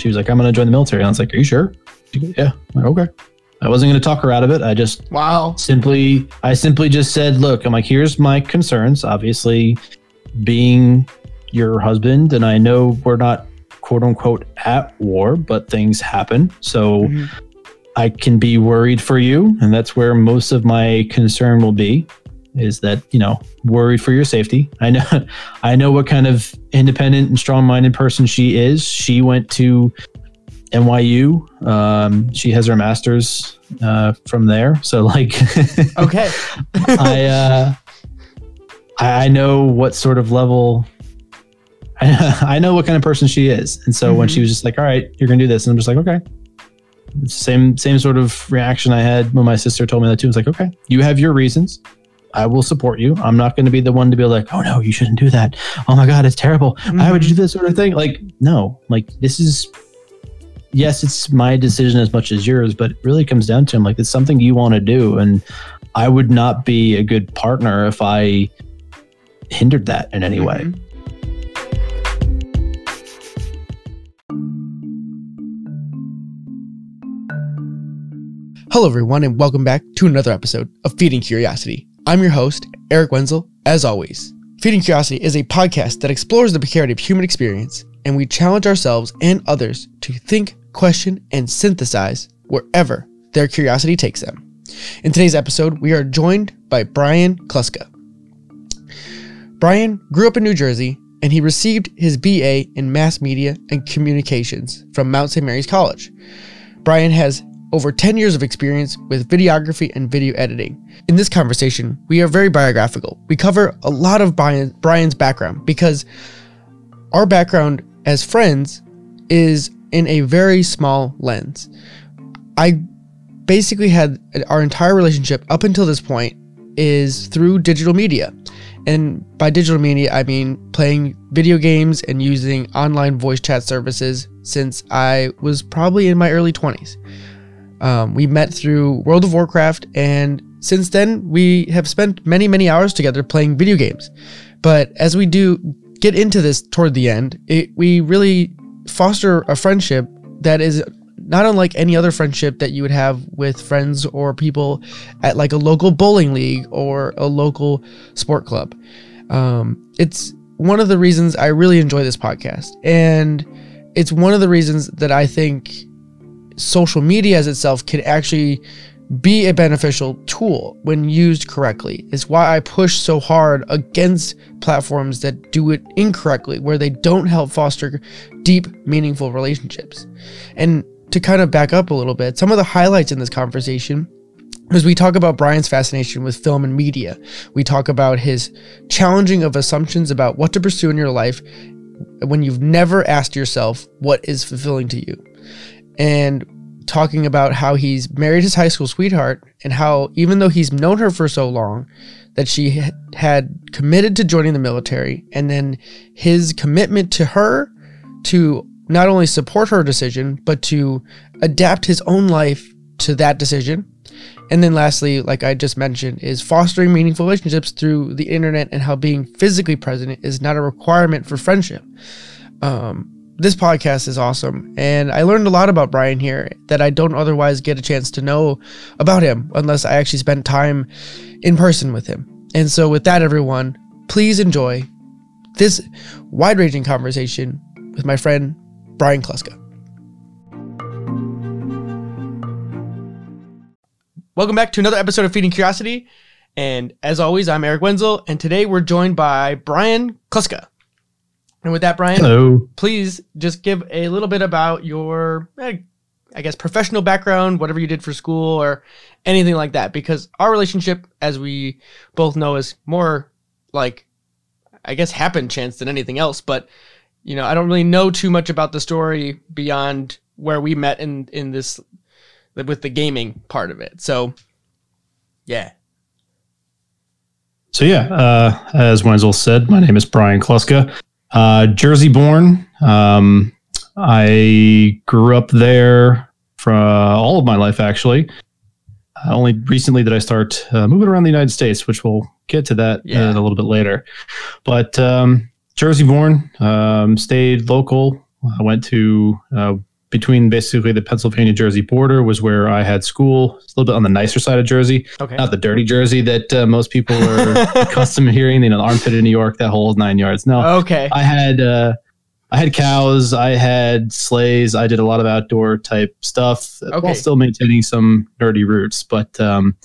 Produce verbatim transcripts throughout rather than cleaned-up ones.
She was like, I'm going to join the military. And I was like, are you sure? She goes, yeah. I'm like, okay. I wasn't going to talk her out of it. I just wow. simply, I simply just said, look, I'm like, here's my concerns. Obviously, being your husband, and I know we're not quote unquote at war, but things happen. So mm-hmm. I can be worried for you. And that's where most of my concern will be, is that, you know, worried for your safety. I know, I know what kind of independent and strong-minded person she is. She went to N Y U. Um, she has her master's uh, from there. So like, okay, I, uh, I know what sort of level, I know what kind of person she is. And so mm-hmm. when she was just like, all right, you're going to do this. And I'm just like, okay. Same, same sort of reaction I had when my sister told me that too. I was like, okay, you have your reasons. I will support you. I'm not going to be the one to be like, oh no, you shouldn't do that. Oh my God, it's terrible. Mm-hmm. Why would you do this sort of thing? Like, no, like this is, yes, it's my decision as much as yours, but it really comes down to, I'm like, it's something you want to do. And I would not be a good partner if I hindered that in any mm-hmm. way. Hello, everyone, and welcome back to another episode of Feeding Curiosity. I'm your host, Eric Wenzel, as always. Feeding Curiosity is a podcast that explores the precarity of human experience, and we challenge ourselves and others to think, question, and synthesize wherever their curiosity takes them. In today's episode, we are joined by Brian Kluska. Brian grew up in New Jersey, and he received his B A in Mass Media and Communications from Mount Saint Mary's College. Brian has over ten years of experience with videography and video editing. In this conversation, we are very biographical. We cover a lot of Brian, Brian's background because our background as friends is in a very small lens. I basically had our entire relationship up until this point is through digital media. And by digital media, I mean playing video games and using online voice chat services since I was probably in my early twenties. Um, we met through World of Warcraft, and since then we have spent many, many hours together playing video games. But as we do get into this toward the end, it, we really foster a friendship that is not unlike any other friendship that you would have with friends or people at like a local bowling league or a local sport club. Um, it's one of the reasons I really enjoy this podcast, and it's one of the reasons that I think social media as itself can actually be a beneficial tool when used correctly. It's why I push so hard against platforms that do it incorrectly, where they don't help foster deep, meaningful relationships. And to kind of back up a little bit, some of the highlights in this conversation is we talk about Brian's fascination with film and media. We talk about his challenging of assumptions about what to pursue in your life when you've never asked yourself what is fulfilling to you. And talking about how he's married his high school sweetheart and how even though he's known her for so long that she had committed to joining the military, and then his commitment to her to not only support her decision, but to adapt his own life to that decision. And then lastly, like I just mentioned, is fostering meaningful relationships through the internet and how being physically present is not a requirement for friendship. Um, This podcast is awesome, and I learned a lot about Brian here that I don't otherwise get a chance to know about him unless I actually spend time in person with him. And so with that, everyone, please enjoy this wide-ranging conversation with my friend, Brian Kluska. Welcome back to another episode of Feeding Curiosity, and as always, I'm Eric Wenzel, and today we're joined by Brian Kluska. And with that, Brian, hello. Please just give a little bit about your, I guess, professional background, whatever you did for school or anything like that, because our relationship, as we both know, is more like, I guess, happen chance than anything else. But, you know, I don't really know too much about the story beyond where we met in, in this with the gaming part of it. So, yeah. So, yeah, uh, as Wenzel said, my name is Brian Kluska. Uh, Jersey born. Um, I grew up there for uh, all of my life, actually. Uh, only recently did I start uh, moving around the United States, which we'll get to that yeah. uh, a little bit later. But um, Jersey born, um, stayed local. I went to uh, between basically the Pennsylvania-Jersey border was where I had school. It's a little bit on the nicer side of Jersey. Okay. Not the dirty Jersey that uh, most people are accustomed to hearing, you know, armpit in New York, that whole nine yards. No. Okay. I had uh, I had cows. I had sleighs. I did a lot of outdoor type stuff, okay, while still maintaining some nerdy roots. But um,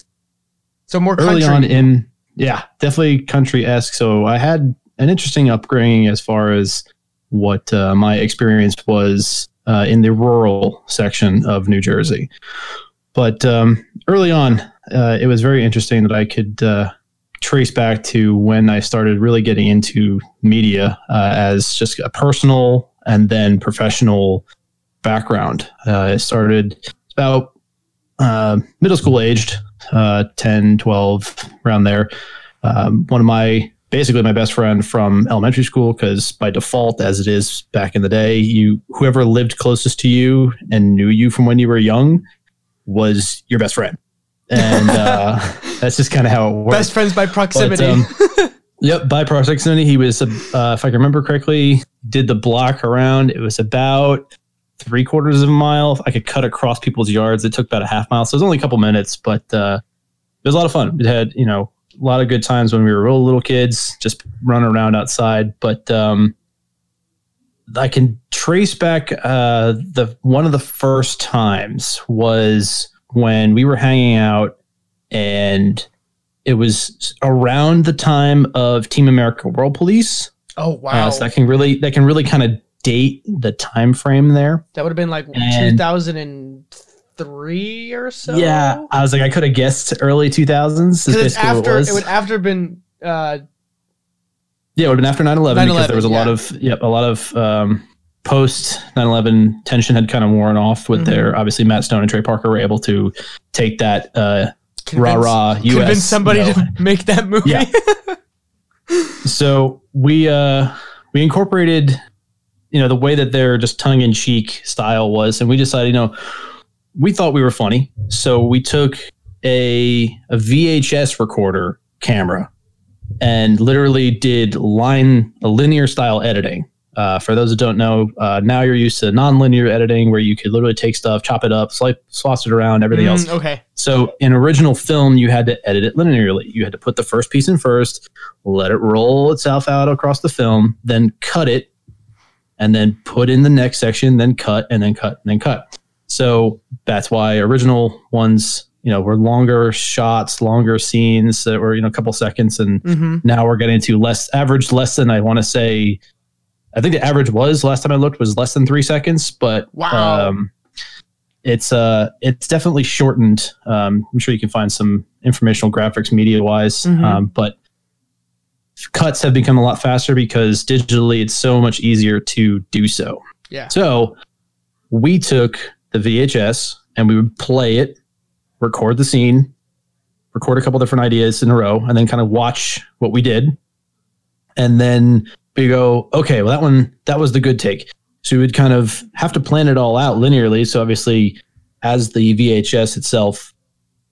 so more early country on in, yeah, definitely country-esque. So I had an interesting upbringing as far as what uh, my experience was Uh, in the rural section of New Jersey. But um, early on, uh, it was very interesting that I could uh, trace back to when I started really getting into media uh, as just a personal and then professional background. Uh, it started about uh, middle school aged, uh, ten, twelve, around there. Um, one of my basically my best friend from elementary school, because by default, as it is back in the day, you whoever lived closest to you and knew you from when you were young was your best friend. And uh, that's just kind of how it works. Best friends by proximity. But, um, yep, by proximity. He was, uh, if I can remember correctly, did the block around. It was about three quarters of a mile. If I could cut across people's yards, it took about a half mile. So it was only a couple minutes, but uh, it was a lot of fun. It had, you know, a lot of good times when we were real little kids, just running around outside. But um, I can trace back uh, the one of the first times was when we were hanging out, and it was around the time of Team America World Police. Oh wow! Uh, so that can really that can really kind of date the time frame there. That would have been like two thousand and three or so. Yeah, I was like, I could have guessed early two thousands. Because it's after, it, it would after have been. Uh, yeah, it would have been after nine eleven, because there was a yeah. lot of yep, a lot of um, post nine eleven tension had kind of worn off with mm-hmm. their. Obviously, Matt Stone and Trey Parker were able to take that uh, convince, rah rah U S. Convince somebody you know. to make that movie. Yeah. So we uh, we incorporated, you know, the way that their just tongue in cheek style was, and we decided, you know. We thought we were funny, so we took a, a V H S recorder camera and literally did line a linear style editing. Uh, for those that don't know, uh, now you're used to non-linear editing where you could literally take stuff, chop it up, slice, sauce it around, everything mm, else. Okay. So in original film, you had to edit it linearly. You had to put the first piece in first, let it roll itself out across the film, then cut it, and then put in the next section, then cut, and then cut, and then cut. So that's why original ones, you know, were longer shots, longer scenes that were, you know, a couple seconds. And mm-hmm. now we're getting to less average, less than I want to say. I think the average was last time I looked was less than three seconds. But wow. um, it's uh, it's definitely shortened. Um, I'm sure you can find some informational graphics media wise. Mm-hmm. Um, but cuts have become a lot faster because digitally it's so much easier to do so. Yeah. So we took the V H S and we would play it, record the scene, record a couple different ideas in a row, and then kind of watch what we did. And then we go, okay, well that one, that was the good take. So we would kind of have to plan it all out linearly. So obviously as the V H S itself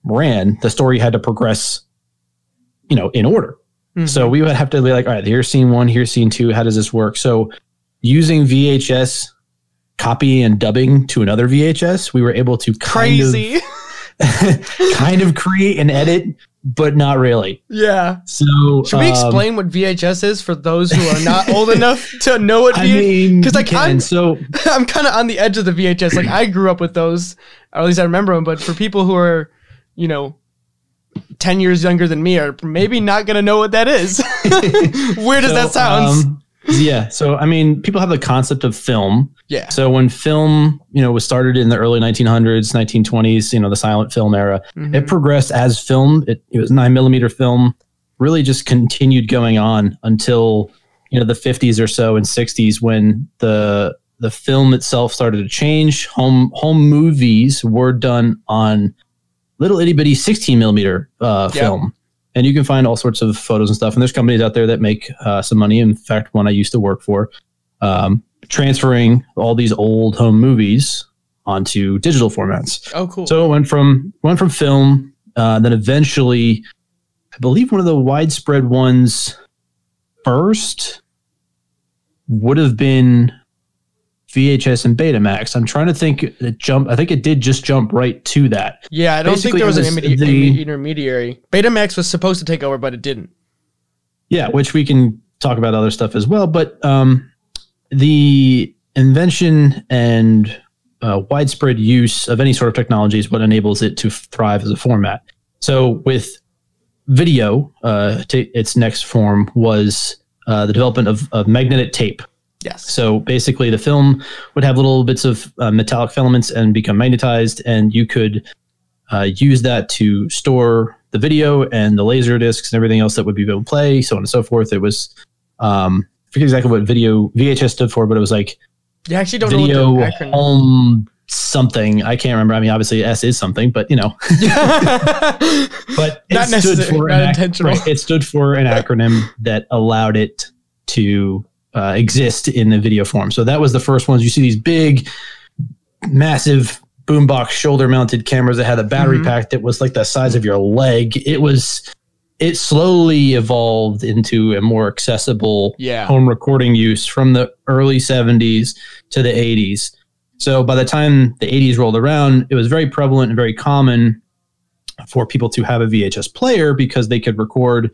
ran, the story had to progress, you know, in order. Mm-hmm. So we would have to be like, all right, here's scene one, here's scene two. How does this work? So using V H S copy and dubbing to another V H S, we were able to kind Crazy. of kind of create and edit, but not really. Yeah. So should we um, explain what V H S is for those who are not old enough to know what V H S? Because like I'm so I'm kind of on the edge of the V H S. Like I grew up with those, or at least I remember them. But for people who are, you know, ten years younger than me, are maybe not gonna know what that is. Weird so, as that sounds. Um, yeah. So, I mean, people have the concept of film. Yeah. So when film, you know, was started in the early nineteen hundreds, nineteen twenties, you know, the silent film era, mm-hmm. it progressed as film. It, it was nine millimeter film, really just continued going on until, you know, the fifties or so and sixties when the the film itself started to change. Home home movies were done on little itty bitty sixteen millimeter uh, yep. film. And you can find all sorts of photos and stuff. And there's companies out there that make uh, some money. In fact, one I used to work for, um, transferring all these old home movies onto digital formats. Oh, cool. So it went from, went from film, uh, then eventually, I believe one of the widespread ones first would have been V H S and Betamax. I'm trying to think it jump. I think it did just jump right to that. Yeah, I don't Basically, think there was, was an immediate, the, intermediary. Betamax was supposed to take over, but it didn't. Yeah, which we can talk about other stuff as well. But um, the invention and uh, widespread use of any sort of technology is what enables it to thrive as a format. So with video, uh, t- its next form was uh, the development of, of magnetic tape. Yes. So basically the film would have little bits of uh, metallic filaments and become magnetized, and you could uh, use that to store the video and the laser discs and everything else that would be able to play, so on and so forth. It was, um, I forget exactly what video V H S stood for, but it was like you actually don't video know what the acronym home something. I can't remember. I mean, obviously S is something, but you know. But it stood, for an ac- right, it stood for an acronym that allowed it to... Uh, exist in the video form. So that was the first ones. You see these big, massive boombox shoulder-mounted cameras that had a battery mm-hmm. pack that was like the size of your leg. It was, it slowly evolved into a more accessible yeah. home recording use from the early seventies to the eighties. So by the time the eighties rolled around, it was very prevalent and very common for people to have a V H S player because they could record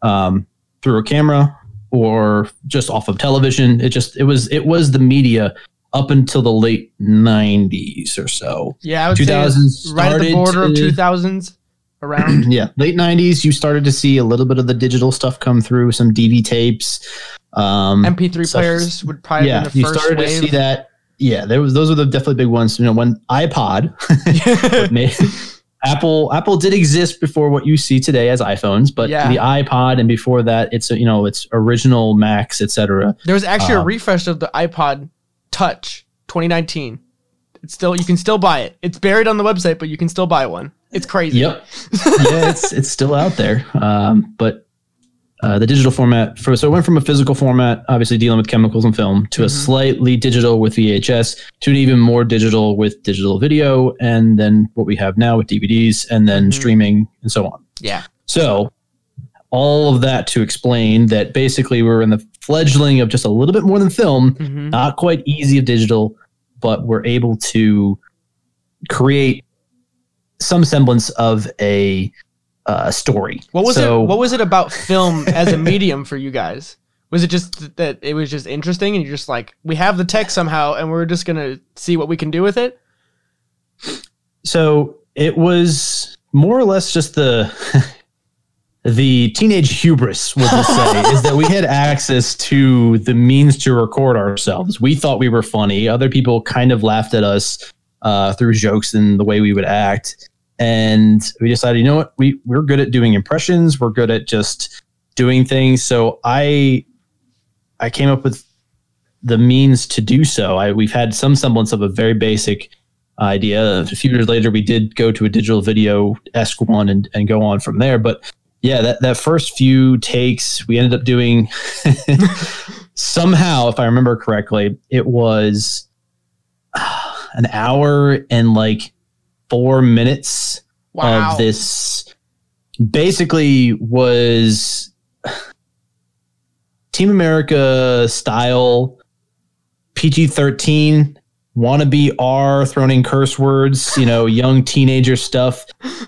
um, through a camera or just off of television. It just, it was, it was the media up until the late nineties or so. Yeah. I would two thousands say right at the border to, of two thousands around. Yeah. Late nineties, you started to see a little bit of the digital stuff come through, some D V tapes. Um, M P three stuff. Players would probably yeah, be the first you started wave. To see that. Yeah. There was, those were the definitely big ones. You know, when iPod, made, Apple Apple did exist before what you see today as iPhones, but yeah. the iPod and before that, it's you know its original Macs, et cetera. There was actually um, a refresh of the iPod Touch twenty nineteen. It's still you can still buy it. It's buried on the website, but you can still buy one. It's crazy. Yep. yeah, it's it's still out there. Um, but uh, the digital format. For, so it went from a physical format, obviously dealing with chemicals and film, to mm-hmm. a slightly digital with V H S, to an even more digital with digital video, and then what we have now with D V Ds, and then mm-hmm. streaming, and so on. Yeah. So all of that to explain that basically we're in the fledgling of just a little bit more than film, mm-hmm. not quite easy of digital, but we're able to create some semblance of a Uh, story. What was so, it? What was it about film as a medium for you guys? Was it just that it was just interesting, and you're just like, we have the tech somehow, and we're just gonna see what we can do with it? So it was more or less just the the teenage hubris. We'll just say is that we had access to the means to record ourselves. We thought we were funny. Other people kind of laughed at us uh, through jokes and the way we would act. And we decided, you know what, we, we're good at doing impressions. We're good at just doing things. So I I came up with the means to do so. I, we've had some semblance of a very basic idea. A few years later, we did go to a digital video-esque one and, and go on from there. But yeah, that, that first few takes, we ended up doing somehow, if I remember correctly, it was an hour and like Four minutes wow. of this basically was Team America style P G thirteen wannabe R thrown in curse words, you know, young teenager stuff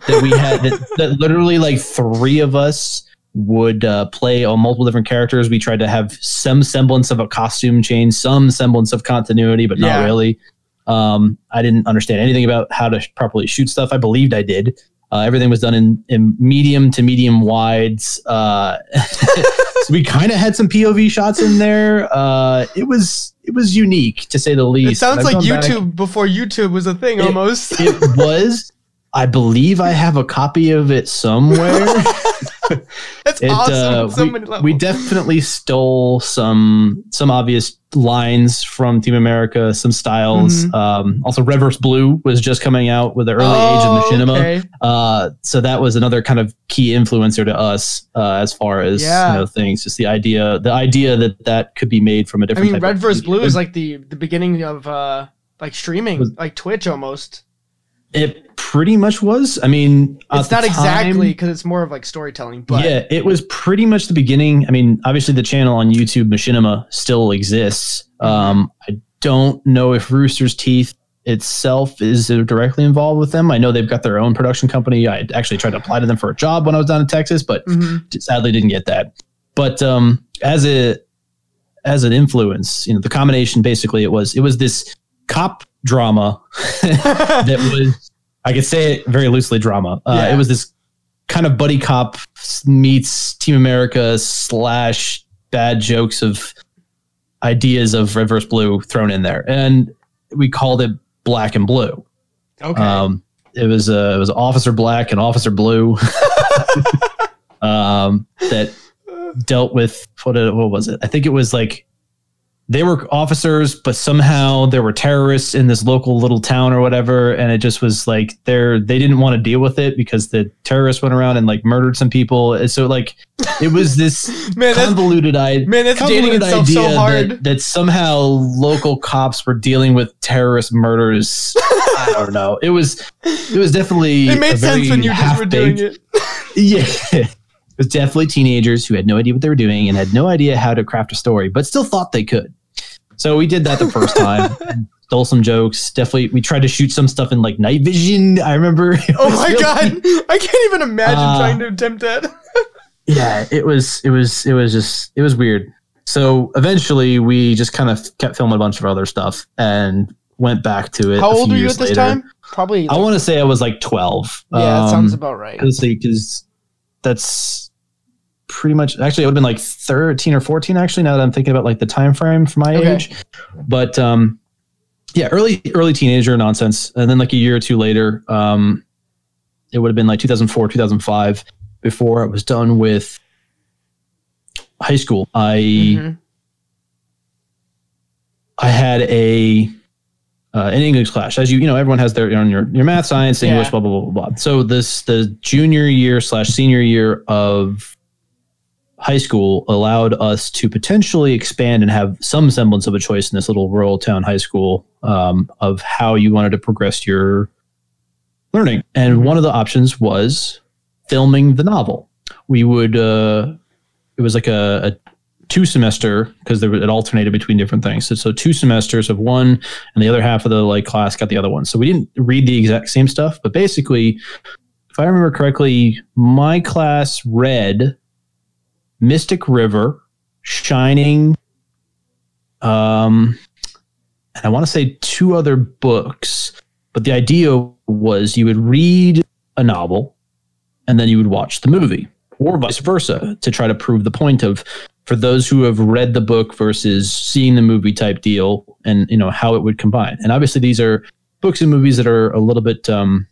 that we had that, that literally like three of us would uh, play on multiple different characters. We tried to have some semblance of a costume change, some semblance of continuity, but yeah. not really. Um, I didn't understand anything about how to sh- properly shoot stuff. I believed I did. Uh, everything was done in, in medium to medium wides. Uh, so we kind of had some P O V shots in there. Uh, it was it was unique to say the least. It sounds like YouTube back, before YouTube was a thing it, almost. It was. I believe I have a copy of it somewhere. That's it, awesome. Uh, so we, many levels. We definitely stole some some obvious lines from Team America, some styles. Mm-hmm. Um, also, Red versus. Blue was just coming out with the early oh, age of Machinima. Okay. Uh, so that was another kind of key influencer to us uh, as far as yeah. you know, things. Just the idea, the idea that that could be made from a different. I mean, type Red versus. Blue is like the the beginning of uh, like streaming, was, like Twitch almost. It pretty much was. I mean, it's not exactly because it's more of like storytelling, but yeah, it was pretty much the beginning. I mean, obviously the channel on YouTube Machinima still exists. Um, I don't know if Rooster's Teeth itself is directly involved with them. I know they've got their own production company. I actually tried to apply to them for a job when I was down in Texas, but mm-hmm. sadly didn't get that. But um, as a as an influence, you know, the combination basically it was it was this cop drama that was, I could say it very loosely, drama. Uh, yeah. It was this kind of buddy cop meets Team America slash bad jokes of ideas of Red versus. Blue thrown in there, and we called it Black and Blue. Okay. Um, it was uh, it was Officer Black and Officer Blue um, that dealt with what? It, what was it? I think it was like they were officers, but somehow there were terrorists in this local little town or whatever, and it just was like they're they didn't want to deal with it because the terrorists went around and like murdered some people. And so like it was this man, convoluted, I- man, that's convoluted idea so hard. That, that somehow local cops were dealing with terrorist murders. I don't know. It was it was definitely it made sense when you just were doing it. Yeah. It was definitely teenagers who had no idea what they were doing and had no idea how to craft a story, but still thought they could. So we did that the first time and stole some jokes. Definitely, we tried to shoot some stuff in like night vision. I remember. Oh my really, God. I can't even imagine uh, trying to attempt that. Yeah, it was, it was, it was just, it was weird. So eventually we just kind of kept filming a bunch of other stuff and went back to it. How old were you at this later. time? Probably. Like, I want to say I was like twelve. Yeah, that um, sounds about right. Honestly, because that's pretty much, actually it would have been like thirteen or fourteen actually, now that I'm thinking about like the time frame for my okay. age. But um yeah, early early teenager nonsense. And then like a year or two later, um it would have been like two thousand four, two thousand five before I was done with high school. I mm-hmm. I had a Uh, an English class, as you you know, everyone has their you know, your your math, science, English, yeah. blah, blah blah blah blah. So this the junior year slash senior year of high school allowed us to potentially expand and have some semblance of a choice in this little rural town high school um, of how you wanted to progress your learning. And mm-hmm. one of the options was filming the novel. We would uh, it was like a, a two semester, because it alternated between different things. So, so two semesters of one, and the other half of the like class got the other one. So we didn't read the exact same stuff, but basically, if I remember correctly, my class read Mystic River, Shining, um, and I want to say two other books. But the idea was you would read a novel, and then you would watch the movie, or vice versa, to try to prove the point of, for those who have read the book versus seeing the movie type deal, and you know how it would combine. And obviously these are books and movies that are a little bit um,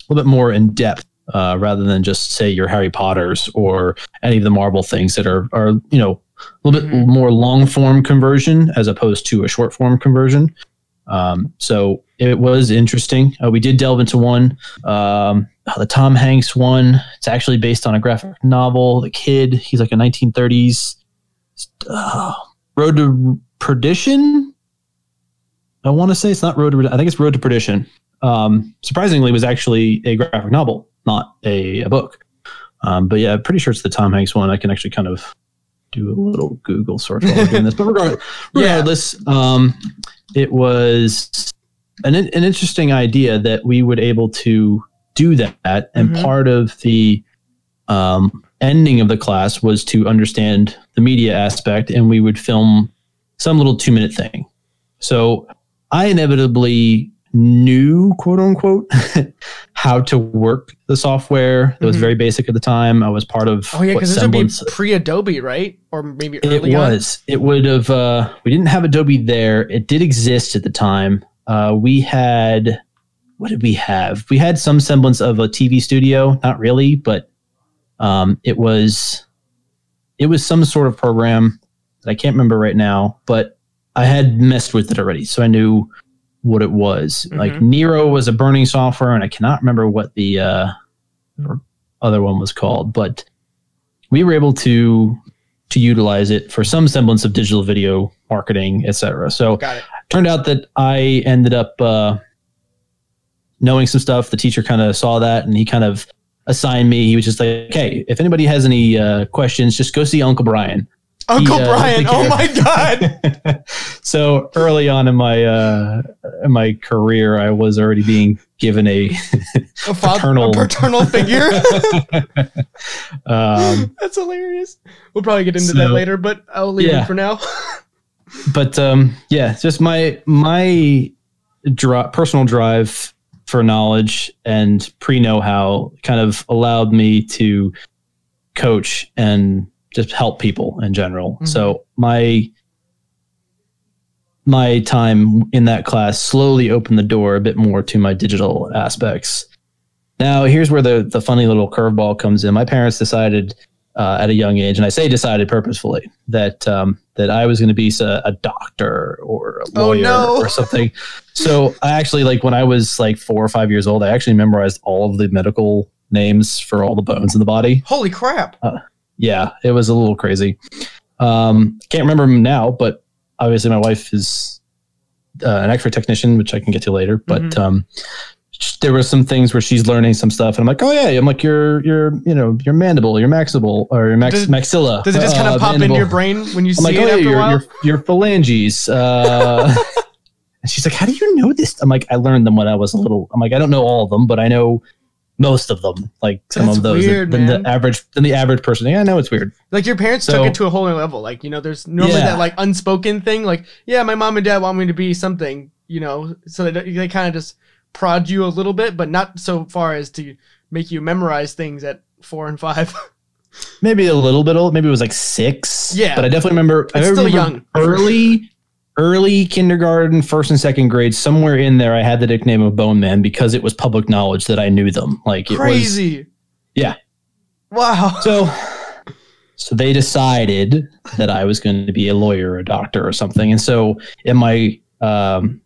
a little bit more in depth uh, rather than just say your Harry Potters or any of the Marvel things that are are you know a little mm-hmm. bit more long form conversion as opposed to a short form conversion. Um, so it was interesting. Uh, we did delve into one, um, the Tom Hanks one. It's actually based on a graphic novel. The kid, he's like a nineteen thirties uh, Road to Perdition. I want to say it's not Road to, I think it's Road to Perdition. Um, surprisingly, it was actually a graphic novel, not a, a book. Um, but yeah, I'm pretty sure it's the Tom Hanks one. I can actually kind of do a little Google search while I'm doing this. But regardless, regardless um, it was an an interesting idea that we would able to do that. And mm-hmm. part of the um, ending of the class was to understand the media aspect, and we would film some little two minute thing. So I inevitably knew, quote unquote, how to work the software. Mm-hmm. It was very basic at the time. I was part of oh yeah, because this would be pre-Adobe, right? Or maybe early it was. On. It would have. Uh, we didn't have Adobe there. It did exist at the time. Uh, we had. What did we have? We had some semblance of a T V studio, not really, but um, it was. It was some sort of program that I can't remember right now, but I had messed with it already, so I knew what it was. Mm-hmm. Like Nero was a burning software, and I cannot remember what the uh, other one was called, but we were able to to utilize it for some semblance of digital video marketing, et cetera. So Got it. Turned out that I ended up uh, knowing some stuff. The teacher kind of saw that, and he kind of assigned me. He was just like, "Hey, if anybody has any uh, questions, just go see Uncle Brian." Uncle the, Brian. Uh, oh my God. So early on in my, uh, in my career, I was already being given a, a paternal, a paternal figure. um, That's hilarious. We'll probably get into so, that later, but I'll leave yeah. it for now. But, um, yeah, just my, my dri- personal drive for knowledge and pre know-how kind of allowed me to coach and just help people in general. Mm-hmm. So my, my time in that class slowly opened the door a bit more to my digital aspects. Now, here's where the, the funny little curveball comes in. My parents decided uh, at a young age, and I say decided purposefully, that, um, that I was going to be a, a doctor or a lawyer oh, no. or something. So I actually, like when I was like four or five years old, I actually memorized all of the medical names for all the bones in the body. Holy crap. Uh, yeah, it was a little crazy. Um, can't remember them now, but obviously my wife is uh, an X-ray technician, which I can get to later. But mm-hmm. um, there were some things where she's learning some stuff, and I'm like, oh yeah, I'm like your your you know your mandible, your maximal, or your max, does, maxilla. Does it just uh, kind of pop mandible. into your brain when you I'm see like, it oh, after yeah, a while? Your, your, your phalanges. Uh, and she's like, how do you know this? I'm like, I learned them when I was a little. I'm like, I don't know all of them, but I know most of them, like some That's of those weird, than man. the average than the average person. Yeah, I know it's weird. Like your parents so, took it to a whole new level. Like, you know, there's normally yeah. that like unspoken thing. Like, yeah, my mom and dad want me to be something, you know, so they they kind of just prod you a little bit, but not so far as to make you memorize things at four and five. Maybe a little bit old. Maybe it was like six. Yeah, but I definitely remember. I remember still young. Early. Early kindergarten, first and second grade, somewhere in there, I had the nickname of Bone Man because it was public knowledge that I knew them. Like it Crazy. was, yeah. Wow. So, so they decided that I was going to be a lawyer or a doctor or something. And so, in my um,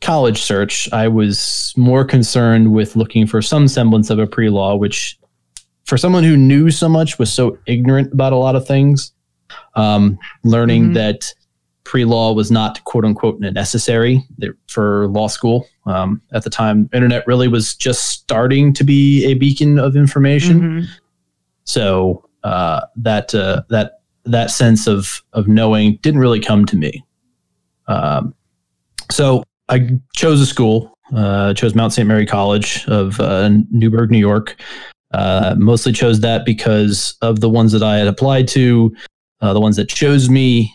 college search, I was more concerned with looking for some semblance of a pre-law, which, for someone who knew so much, was so ignorant about a lot of things. Um, learning mm-hmm. that pre-law was not quote unquote necessary for law school. Um, at the time, internet really was just starting to be a beacon of information. Mm-hmm. So uh, that uh, that that sense of of knowing didn't really come to me. Um, so I chose a school. Uh, chose Mount Saint Mary's College of uh, Newburgh, New York. Uh, mostly chose that because of the ones that I had applied to, uh, the ones that chose me.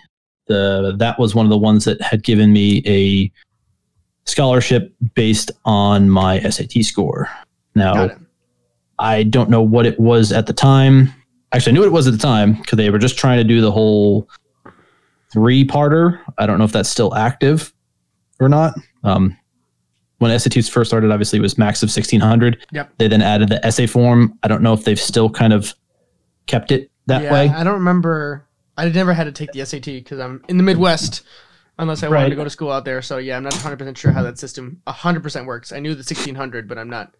The, that was one of the ones that had given me a scholarship based on my S A T score. Now, I don't know what it was at the time. Actually, I knew what it was at the time because they were just trying to do the whole three-parter. I don't know if that's still active or not. Um, when S A Ts first started, obviously, it was max of sixteen hundred. Yep. They then added the essay form. I don't know if they've still kind of kept it that yeah, way. I don't remember... I never had to take the S A T because I'm in the Midwest, unless I right. wanted to go to school out there. So, yeah, I'm not one hundred percent sure how that system one hundred percent works. I knew the sixteen hundred, but I'm not.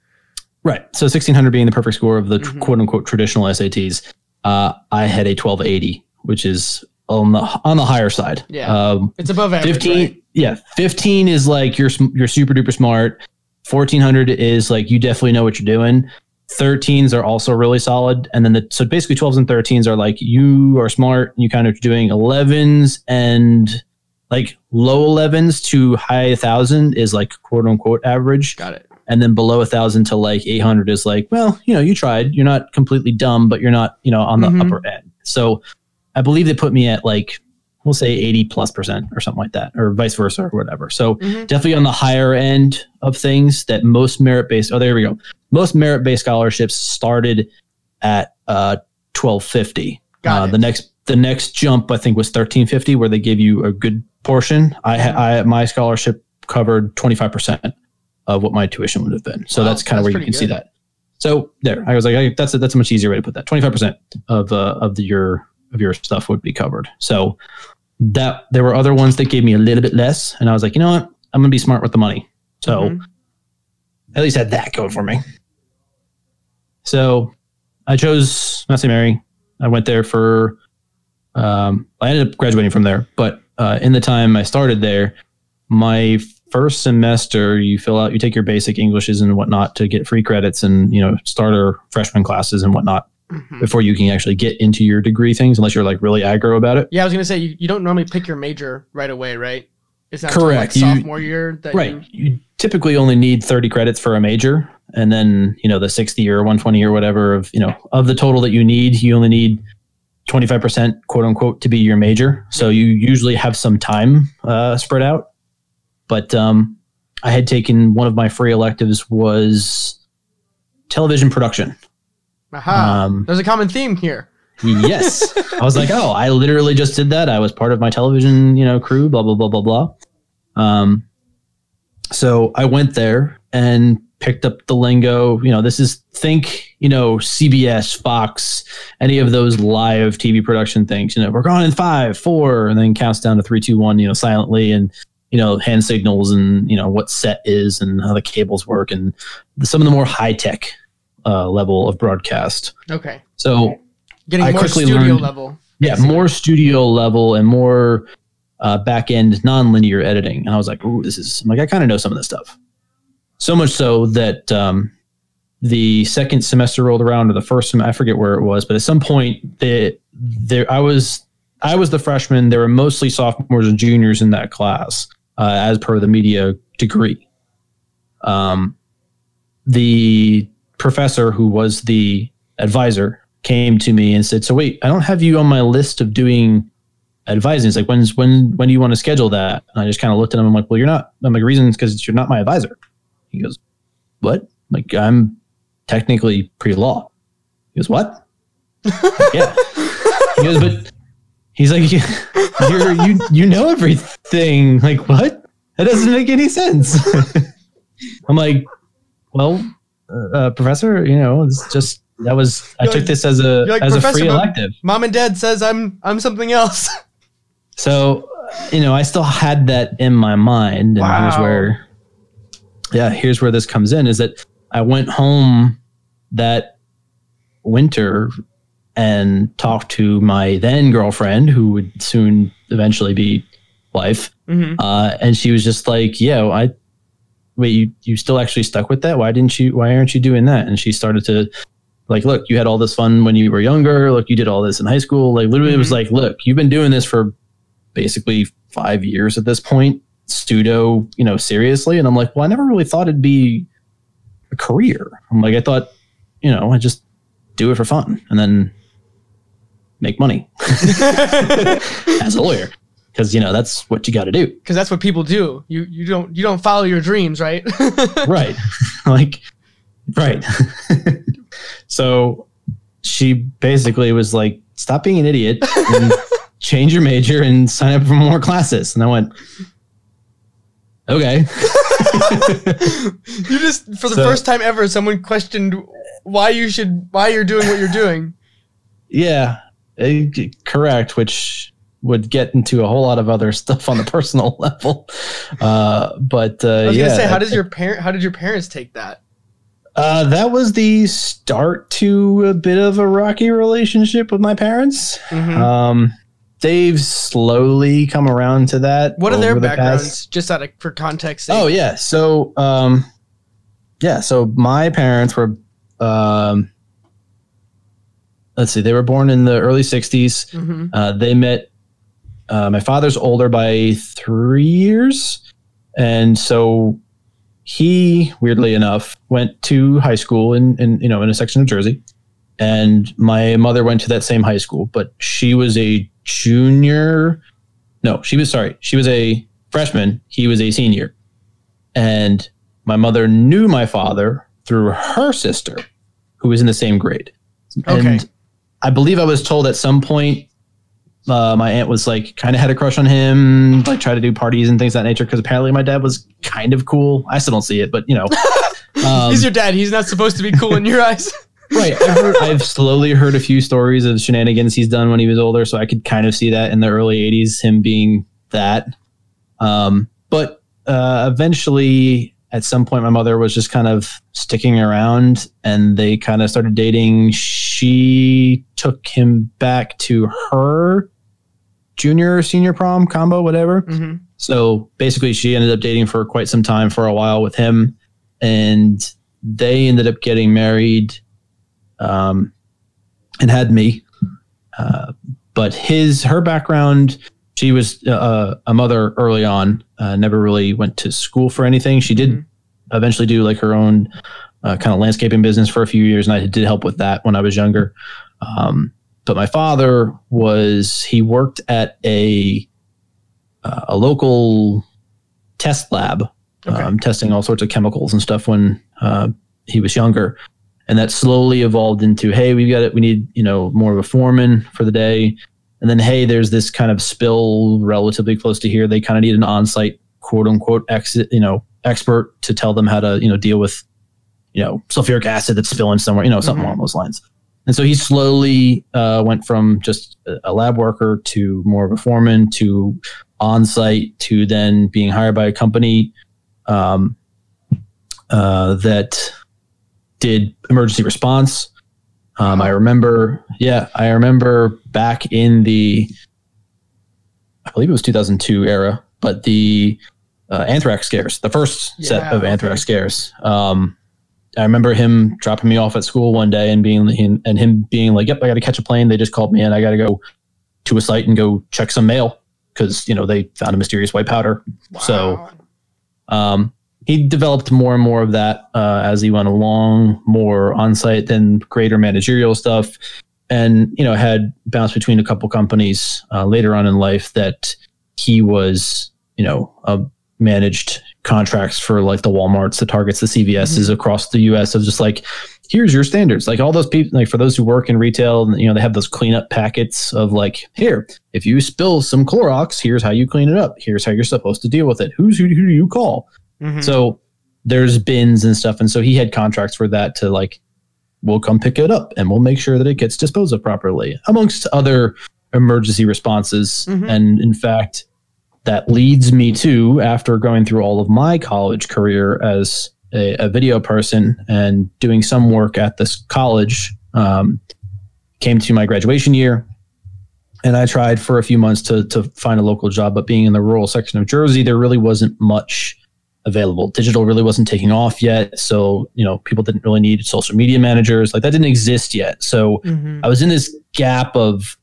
Right. So, sixteen hundred being the perfect score of the mm-hmm. quote-unquote traditional S A Ts, uh, I had a twelve eighty, which is on the on the higher side. Yeah. Um, it's above average, fifteen, right? Yeah. fifteen is like you're, you're super-duper smart. fourteen hundred is like you definitely know what you're doing. thirteens are also really solid. And then the, so basically twelves and thirteens are like, you are smart. You kind of doing elevens and like low elevens to high one thousand is like quote unquote average. Got it. And then below one thousand to like eight hundred is like, well, you know, you tried, you're not completely dumb, but you're not, you know, on the mm-hmm. upper end. So I believe they put me at like, we'll say eighty plus percent or something like that, or vice versa or whatever. So mm-hmm. definitely on the higher end of things that most merit-based, oh, there we go. Most merit-based scholarships started at uh, twelve fifty. Got uh, it. The next, the next jump I think was thirteen fifty, where they gave you a good portion. I, mm-hmm. I my scholarship covered twenty-five percent of what my tuition would have been. So wow, that's kind of where you can good. see that. So there, I was like, I, that's a, that's a much easier way to put that. twenty-five percent of uh, of the, your of your stuff would be covered. So that there were other ones that gave me a little bit less, and I was like, you know what, I'm gonna be smart with the money. So mm-hmm. at least I had that going for me. So I chose Mount Saint Mary. I went there for, um, I ended up graduating from there. But uh, in the time I started there, my first semester, you fill out, you take your basic Englishes and whatnot to get free credits and, you know, starter freshman classes and whatnot. mm-hmm. before you can actually get into your degree things, unless you're like really aggro about it. Yeah, I was going to say, you, you don't normally pick your major right away, right? Is that correct? Like sophomore you, year? That right. You, you typically only need thirty credits for a major. And then, you know, the sixty or one twenty or whatever of, you know, of the total that you need, you only need twenty-five percent quote unquote to be your major. So you usually have some time uh, spread out. But um, I had taken one of my free electives was television production. Aha. Um, There's a common theme here. Yes. I was like, oh, I literally just did that. I was part of my television, you know, crew, blah, blah, blah, blah, blah. Um, so I went there and picked up the lingo. You know, this is think, you know, C B S, Fox, any of those live T V production things. You know, we're going in five, four, and then counts down to three, two, one, you know, silently, and, you know, hand signals, and, you know, what set is and how the cables work, and some of the more high tech uh, level of broadcast. Okay. So getting I more quickly studio learned, level. Yeah, basically. More studio level and more uh, back end non-linear editing. And I was like, ooh, this is, I'm like, I kind of know some of this stuff. So much so that um, the second semester rolled around, or the first semester, I forget where it was, but at some point, the, there I was I was the freshman. There were mostly sophomores and juniors in that class, uh, as per the media degree. Um, the professor, who was the advisor, came to me and said, "So wait, I don't have you on my list of doing advising. It's like, when's when when do you want to schedule that?" And I just kind of looked at him. I'm like, "Well, you're not." I'm like, "Reason is because you're not my advisor." He goes, "What?" Like, I'm technically pre-law. He goes, "What?" Like, yeah. He goes, "But," he's like, you're, you you know everything. Like, what? That doesn't make any sense. I'm like, well, uh, professor, you know, it's just, that was, you're I like, took this as a, like, as a free elective. Mom and dad says I'm, I'm something else. So, you know, I still had that in my mind. And wow. Here's where... Yeah, here's where this comes in, is that I went home that winter and talked to my then girlfriend, who would soon eventually be wife. Mm-hmm. Uh, and she was just like, yeah, I wait, you, you still actually stuck with that? Why didn't you? Why aren't you doing that? And she started to like, look, you had all this fun when you were younger. Look, you did all this in high school. Like, literally, mm-hmm. It was like, look, you've been doing this for basically five years at this point. Pseudo, you know, seriously. And I'm like, well, I never really thought it'd be a career. I'm like, I thought, you know, I just do it for fun and then make money as a lawyer. Cause you know, that's what you got to do. Cause that's what people do. You, you don't, you don't follow your dreams, right? Right. Like, right. So she basically was like, stop being an idiot and change your major and sign up for more classes. And I went, okay. You just, for the so, first time ever, someone questioned why you should, why you're doing what you're doing. Yeah, it, correct. Which would get into a whole lot of other stuff on the personal level. Uh, but uh, I was yeah, gonna say, how does your parent? How did your parents take that? Uh, that was the start to a bit of a rocky relationship with my parents. Mm-hmm. Um. They've slowly come around to that. What are their the backgrounds, past. just out of, for context? Sake. Oh, yeah. So, um, yeah. So my parents were, um, let's see, they were born in the early sixties. Mm-hmm. Uh, they met, uh, my father's older by three years. And so he, weirdly enough, went to high school in, in you know, in a section of Jersey. And my mother went to that same high school, but she was a junior. No, she was, sorry. She was a freshman. He was a senior. And my mother knew my father through her sister, who was in the same grade. Okay. And I believe I was told at some point, uh, my aunt was like, kind of had a crush on him, like try to do parties and things of that nature. Cause apparently my dad was kind of cool. I still don't see it, but you know, um, he's your dad. He's not supposed to be cool in your eyes. Right. I've, heard, I've slowly heard a few stories of shenanigans he's done when he was older. So I could kind of see that in the early eighties, him being that. Um, but uh, eventually, at some point, my mother was just kind of sticking around and they kind of started dating. She took him back to her junior or senior prom combo, whatever. Mm-hmm. So basically, she ended up dating for quite some time for a while with him. And they ended up getting married. Um, and had me. Uh, but his, her background, she was uh, a mother early on, uh, never really went to school for anything. She did mm-hmm. eventually do like her own uh, kind of landscaping business for a few years. And I did help with that when I was younger. Um, but my father was, he worked at a, uh, a local test lab, okay. um, testing all sorts of chemicals and stuff when uh, he was younger. And that slowly evolved into, hey, we've got it. We need, you know, more of a foreman for the day. And then, hey, there's this kind of spill relatively close to here. They kind of need an on-site, quote unquote, ex, you know, expert to tell them how to, you know, deal with, you know, sulfuric acid that's spilling somewhere, you know, something mm-hmm. along those lines. And so he slowly uh, went from just a lab worker to more of a foreman to on-site to then being hired by a company um, uh, that did emergency response. Um, I remember, yeah, I remember back in the, I believe it was two thousand two era, but the uh, anthrax scares, the first yeah, set of anthrax okay. scares. Um, I remember him dropping me off at school one day and being and, and him being like, "Yep, I got to catch a plane. They just called me in. I got to go to a site and go check some mail because you know they found a mysterious white powder." Wow. So, um. He developed more and more of that uh, as he went along, more on-site than greater managerial stuff, and you know had bounced between a couple companies uh, later on in life that he was, you know, uh, managed contracts for like the Walmarts, the Targets, the C V Ses mm-hmm. across the U S of just like, here's your standards. Like all those people, like for those who work in retail, you know, they have those cleanup packets of like, here, if you spill some Clorox, here's how you clean it up. Here's how you're supposed to deal with it. Who's who? Who do you call? Mm-hmm. So there's bins and stuff. And so he had contracts for that to like, we'll come pick it up and we'll make sure that it gets disposed of properly amongst other emergency responses. Mm-hmm. And in fact, that leads me to after going through all of my college career as a, a video person and doing some work at this college, um, came to my graduation year. And I tried for a few months to, to find a local job, but being in the rural section of Jersey, there really wasn't much available. Digital really wasn't taking off yet. So, you know, people didn't really need social media managers. Like that didn't exist yet. So mm-hmm. I was in this gap of,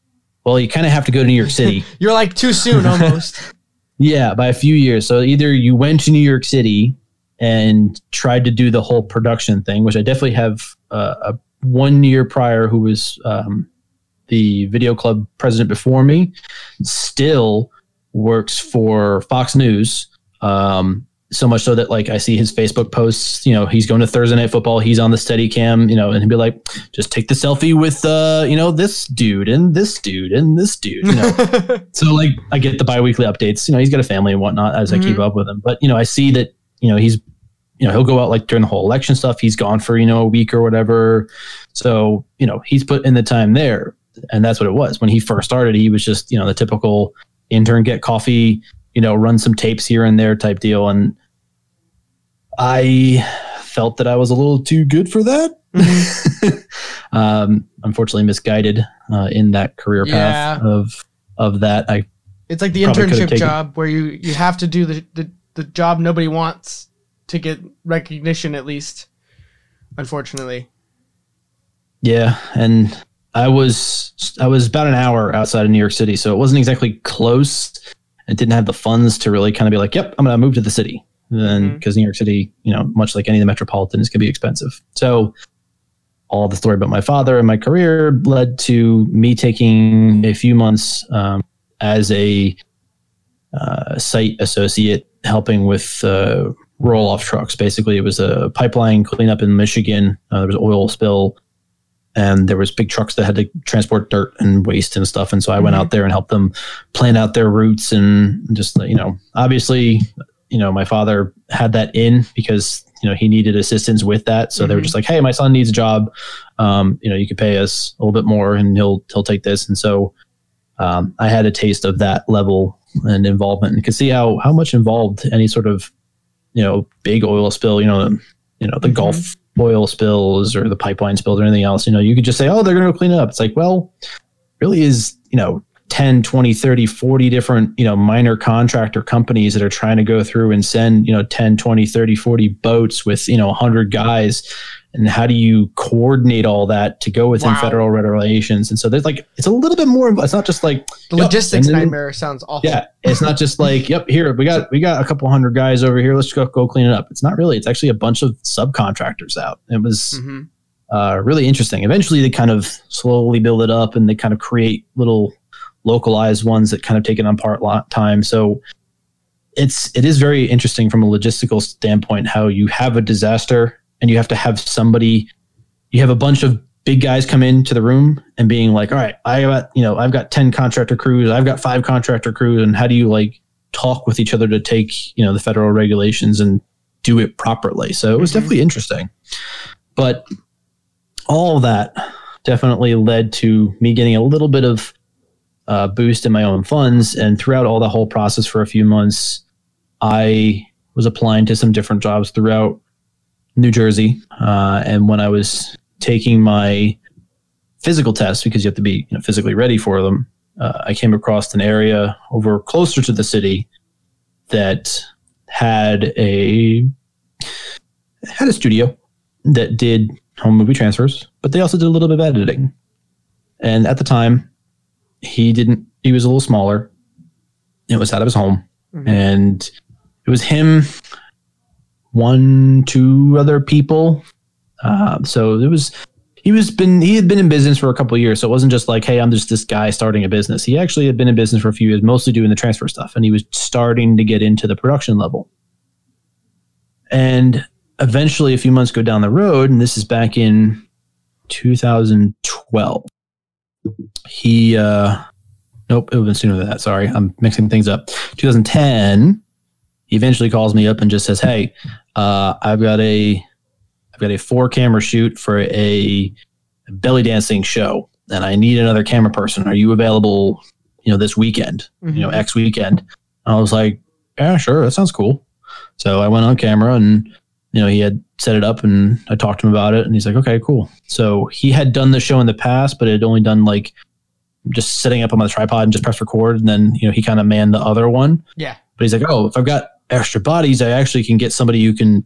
well, you kind of have to go to New York City. You're like too soon almost. Yeah, by a few years. So either you went to New York City and tried to do the whole production thing, which I definitely have uh, a one year prior who was um, the video club president before me, still works for Fox News. Um, So much so that like I see his Facebook posts, you know, he's going to Thursday Night Football, he's on the Steadicam, you know, and he'd be like, just take the selfie with, uh, you know, this dude and this dude and this dude, you know. So like I get the biweekly updates, you know, he's got a family and whatnot as mm-hmm. I keep up with him. But, you know, I see that, you know, he's, you know, he'll go out like during the whole election stuff. He's gone for, you know, a week or whatever. So, you know, he's put in the time there. And that's what it was. When he first started, he was just, you know, the typical intern, get coffee, you know, run some tapes here and there type deal. And I felt that I was a little too good for that. Mm-hmm. um, unfortunately misguided uh, in that career path yeah. of, of that. I it's like the internship job where you, you have to do the, the, the job nobody wants to get recognition, at least, unfortunately. Yeah. And I was, I was about an hour outside of New York City, so it wasn't exactly close. It didn't have the funds to really kind of be like, yep, I'm going to move to the city. Then because mm-hmm. New York City, you know, much like any of the metropolitan, is going to be expensive. So all the story about my father and my career led to me taking a few months um, as a uh, site associate helping with uh, roll-off trucks. Basically, it was a pipeline cleanup in Michigan. Uh, there was oil spill. And there was big trucks that had to transport dirt and waste and stuff. And so I went out there and helped them plan out their routes and just, you know, obviously, you know, my father had that in because, you know, he needed assistance with that. So mm-hmm. they were just like, hey, my son needs a job. Um, you know, you could pay us a little bit more and he'll, he'll take this. And so um, I had a taste of that level and involvement and could see how, how much involved any sort of, you know, big oil spill, you know, you know, the mm-hmm. Gulf oil spills or the pipeline spills or anything else, you know, you could just say, oh, they're going to go clean it up. It's like, well, really is, you know, ten, twenty, thirty, forty different, you know, minor contractor companies that are trying to go through and send, you know, ten, twenty, thirty, forty boats with, you know, one hundred guys. and how do you coordinate all that to go within wow. federal regulations? And so there's like, it's a little bit more, it's not just like the yep, logistics then, nightmare sounds awful. Yeah. It's not just like, yep, here we got, we got a couple hundred guys over here. Let's go, go clean it up. It's not really, it's actually a bunch of subcontractors out. It was mm-hmm. uh, really interesting. Eventually they kind of slowly build it up and they kind of create little localized ones that kind of take it on part lot time. So it's, it is very interesting from a logistical standpoint, how you have a disaster and you have to have somebody, you have a bunch of big guys come into the room and being like, all right, I got, you know, I've got ten contractor crews, I've got five contractor crews. And how do you like talk with each other to take, you know, the federal regulations and do it properly? So it was mm-hmm. definitely interesting, but all that definitely led to me getting a little bit of Uh, boost in my own funds. And throughout all the whole process for a few months, I was applying to some different jobs throughout New Jersey. Uh, and when I was taking my physical tests, because you have to be you know, physically ready for them, uh, I came across an area over closer to the city that had a had a studio that did home movie transfers, but they also did a little bit of editing. And at the time, He didn't, he was a little smaller. It was out of his home. Mm-hmm. And it was him, one, two other people. Uh, so it was, he was been, he had been in business for a couple of years. So it wasn't just like, hey, I'm just this guy starting a business. He actually had been in business for a few years, mostly doing the transfer stuff. And he was starting to get into the production level. And eventually a few months go down the road, and this is back in two thousand twelve. He, uh, nope, it would have been sooner than that. Sorry, I'm mixing things up. twenty ten, he eventually calls me up and just says, hey, uh, I've got a, I've got a four camera shoot for a belly dancing show and I need another camera person. Are you available, you know, this weekend, mm-hmm. you know, X weekend? And I was like, yeah, sure. That sounds cool. So I went on camera and, you know, he had set it up and I talked to him about it and he's like, okay, cool. So he had done the show in the past, but it had only done like just setting up on my tripod and just press record. And then, you know, he kind of manned the other one. Yeah. But he's like, oh, if I've got extra bodies, I actually can get somebody who can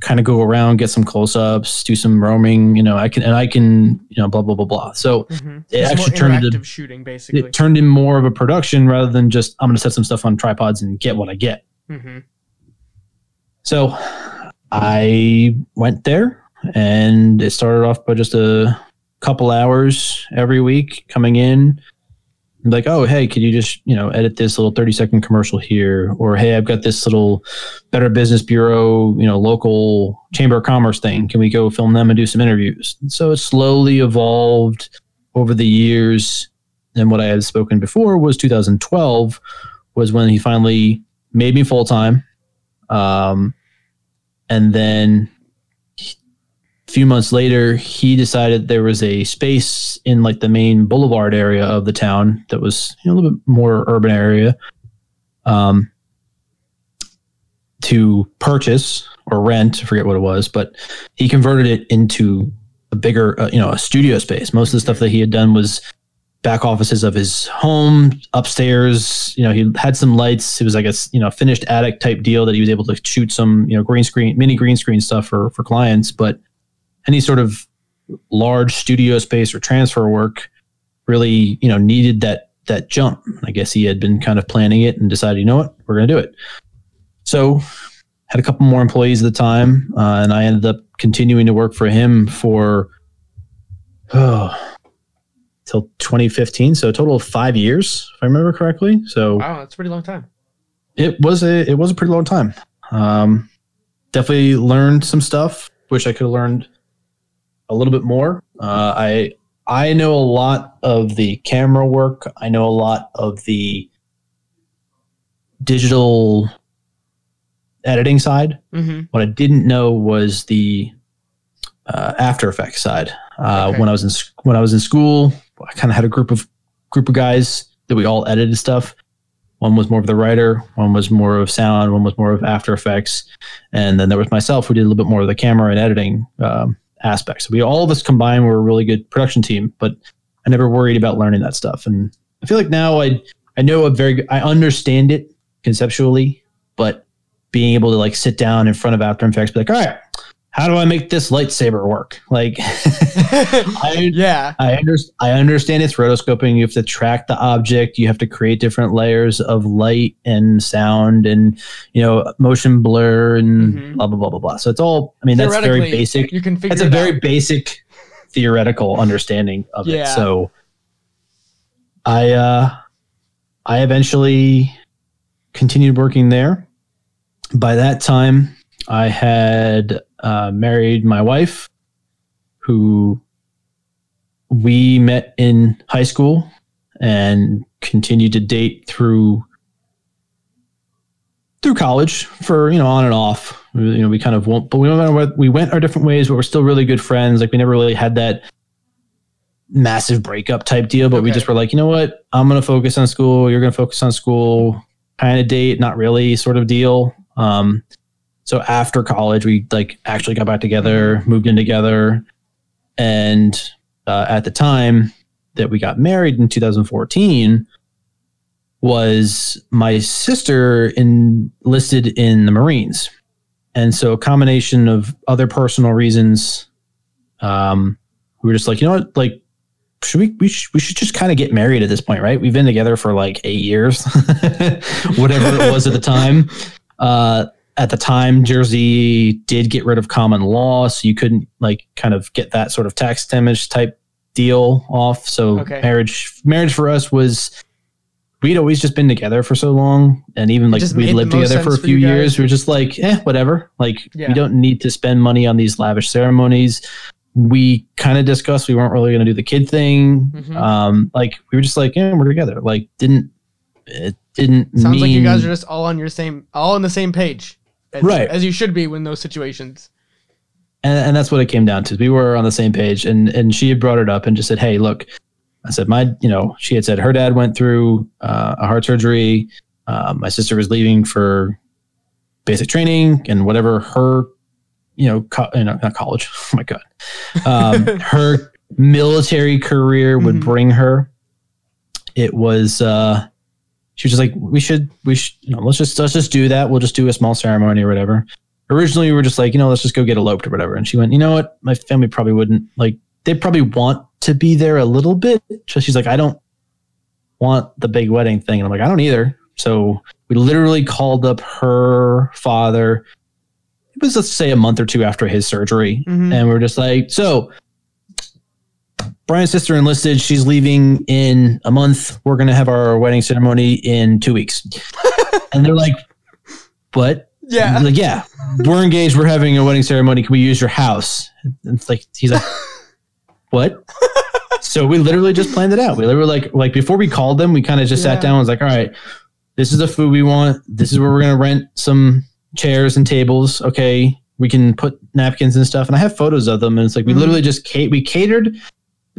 kind of go around, get some close ups, do some roaming, you know, I can, and I can, you know, blah, blah, blah, blah. So mm-hmm. it it's actually turned into shooting, basically. It turned in more of a production rather than just, I'm going to set some stuff on tripods and get what I get. Mm-hmm. So I went there and it started off by just a couple hours every week coming in like, oh, hey, could you just, you know, edit this little thirty second commercial here? Or, hey, I've got this little Better Business Bureau, you know, local Chamber of Commerce thing. Can we go film them and do some interviews? And so it slowly evolved over the years. And what I had spoken before was two thousand twelve was when he finally made me full time. Um, And then a few months later, he decided there was a space in like the main boulevard area of the town that was you know, a little bit more urban area um, to purchase or rent. I forget what it was, but he converted it into a bigger, uh, you know, a studio space. Most of the stuff that he had done was back offices of his home upstairs. You know, he had some lights. It was like a, you know, finished attic type deal that he was able to shoot some, you know, green screen, mini green screen stuff for, for clients, but any sort of large studio space or transfer work really, you know, needed that, that jump. I guess he had been kind of planning it and decided, you know what, we're going to do it. So had a couple more employees at the time. Uh, and I ended up continuing to work for him for, oh, till twenty fifteen. So a total of five years, if I remember correctly. So wow, that's a pretty long time. It was a, it was a pretty long time. Um, definitely learned some stuff. Wish I could have learned a little bit more. Uh, I, I know a lot of the camera work. I know a lot of the digital editing side. Mm-hmm. What I didn't know was the uh, After Effects side. Uh, okay. When I was in, when I was in school, I kind of had a group of group of guys that we all edited stuff. One was more of the writer, one was more of sound, one was more of After Effects, and then there was myself who did a little bit more of the camera and editing um, aspects. So we all of us combined were a really good production team, but I never worried about learning that stuff. And I feel like now I I know a very I understand it conceptually, but being able to like sit down in front of After Effects, be like, all right, how do I make this lightsaber work? Like, I, yeah, I, under, I understand it's rotoscoping. You have to track the object. You have to create different layers of light and sound and, you know, motion blur and mm-hmm. blah, blah, blah, blah, blah. So it's all, I mean, that's very basic. You can figure that's a it very out. basic theoretical understanding of yeah. it. So I, uh, I eventually continued working there. By that time, I had uh, married my wife, who we met in high school and continued to date through through college for, you know, on and off. You know, we kind of won't, but we went, we went our different ways, but we're still really good friends. Like, we never really had that massive breakup type deal, but okay. we just were like, you know what, I'm going to focus on school. You're going to focus on school, kind of date, not really sort of deal. Um, So after college, we like actually got back together, moved in together. And uh, at the time that we got married in two thousand fourteen was my sister enlisted in the Marines. And so a combination of other personal reasons, um, we were just like, you know what, like, should we, we, sh- we should just kind of get married at this point, right? We've been together for like eight years, whatever it was at the time. Uh, At the time, Jersey did get rid of common law, so you couldn't like kind of get that sort of tax damage type deal off. So okay. marriage, marriage for us was, we'd always just been together for so long, and even like we lived together for a few years. We were just like, eh, whatever. Like yeah. we don't need to spend money on these lavish ceremonies. We kind of discussed we weren't really going to do the kid thing. Mm-hmm. Um, like we were just like, eh, we're together. Like didn't it didn't sounds mean, like you guys are just all on your same, all on the same page. As, right. as you should be in those situations. And, and that's what it came down to. We were on the same page, and, and she had brought it up and just said, hey, look, I said, my, you know, she had said her dad went through uh, a heart surgery. Uh, my sister was leaving for basic training and whatever her, you know, co- not college. Oh my God. Um, her military career would mm-hmm. bring her. It was, uh, she was just like, we should, we should, you know, let's just, let's just do that. We'll just do a small ceremony or whatever. Originally, we were just like, you know, let's just go get eloped or whatever. And she went, you know what? My family probably wouldn't like, they probably want to be there a little bit. So she's like, I don't want the big wedding thing. And I'm like, I don't either. So we literally called up her father. It was, let's say, a month or two after his surgery. Mm-hmm. And we were just like, so Brian's sister enlisted. She's leaving in a month. We're going to have our wedding ceremony in two weeks. And they're like, what? Yeah. Like, yeah, we're engaged. We're having a wedding ceremony. Can we use your house? And it's like, he's like, what? So we literally just planned it out. We were like, like before we called them, we kind of just yeah. sat down and was like, all right, this is the food we want. This is where we're going to rent some chairs and tables. Okay. We can put napkins and stuff. And I have photos of them. And it's like, we mm-hmm. literally just, ca- we catered,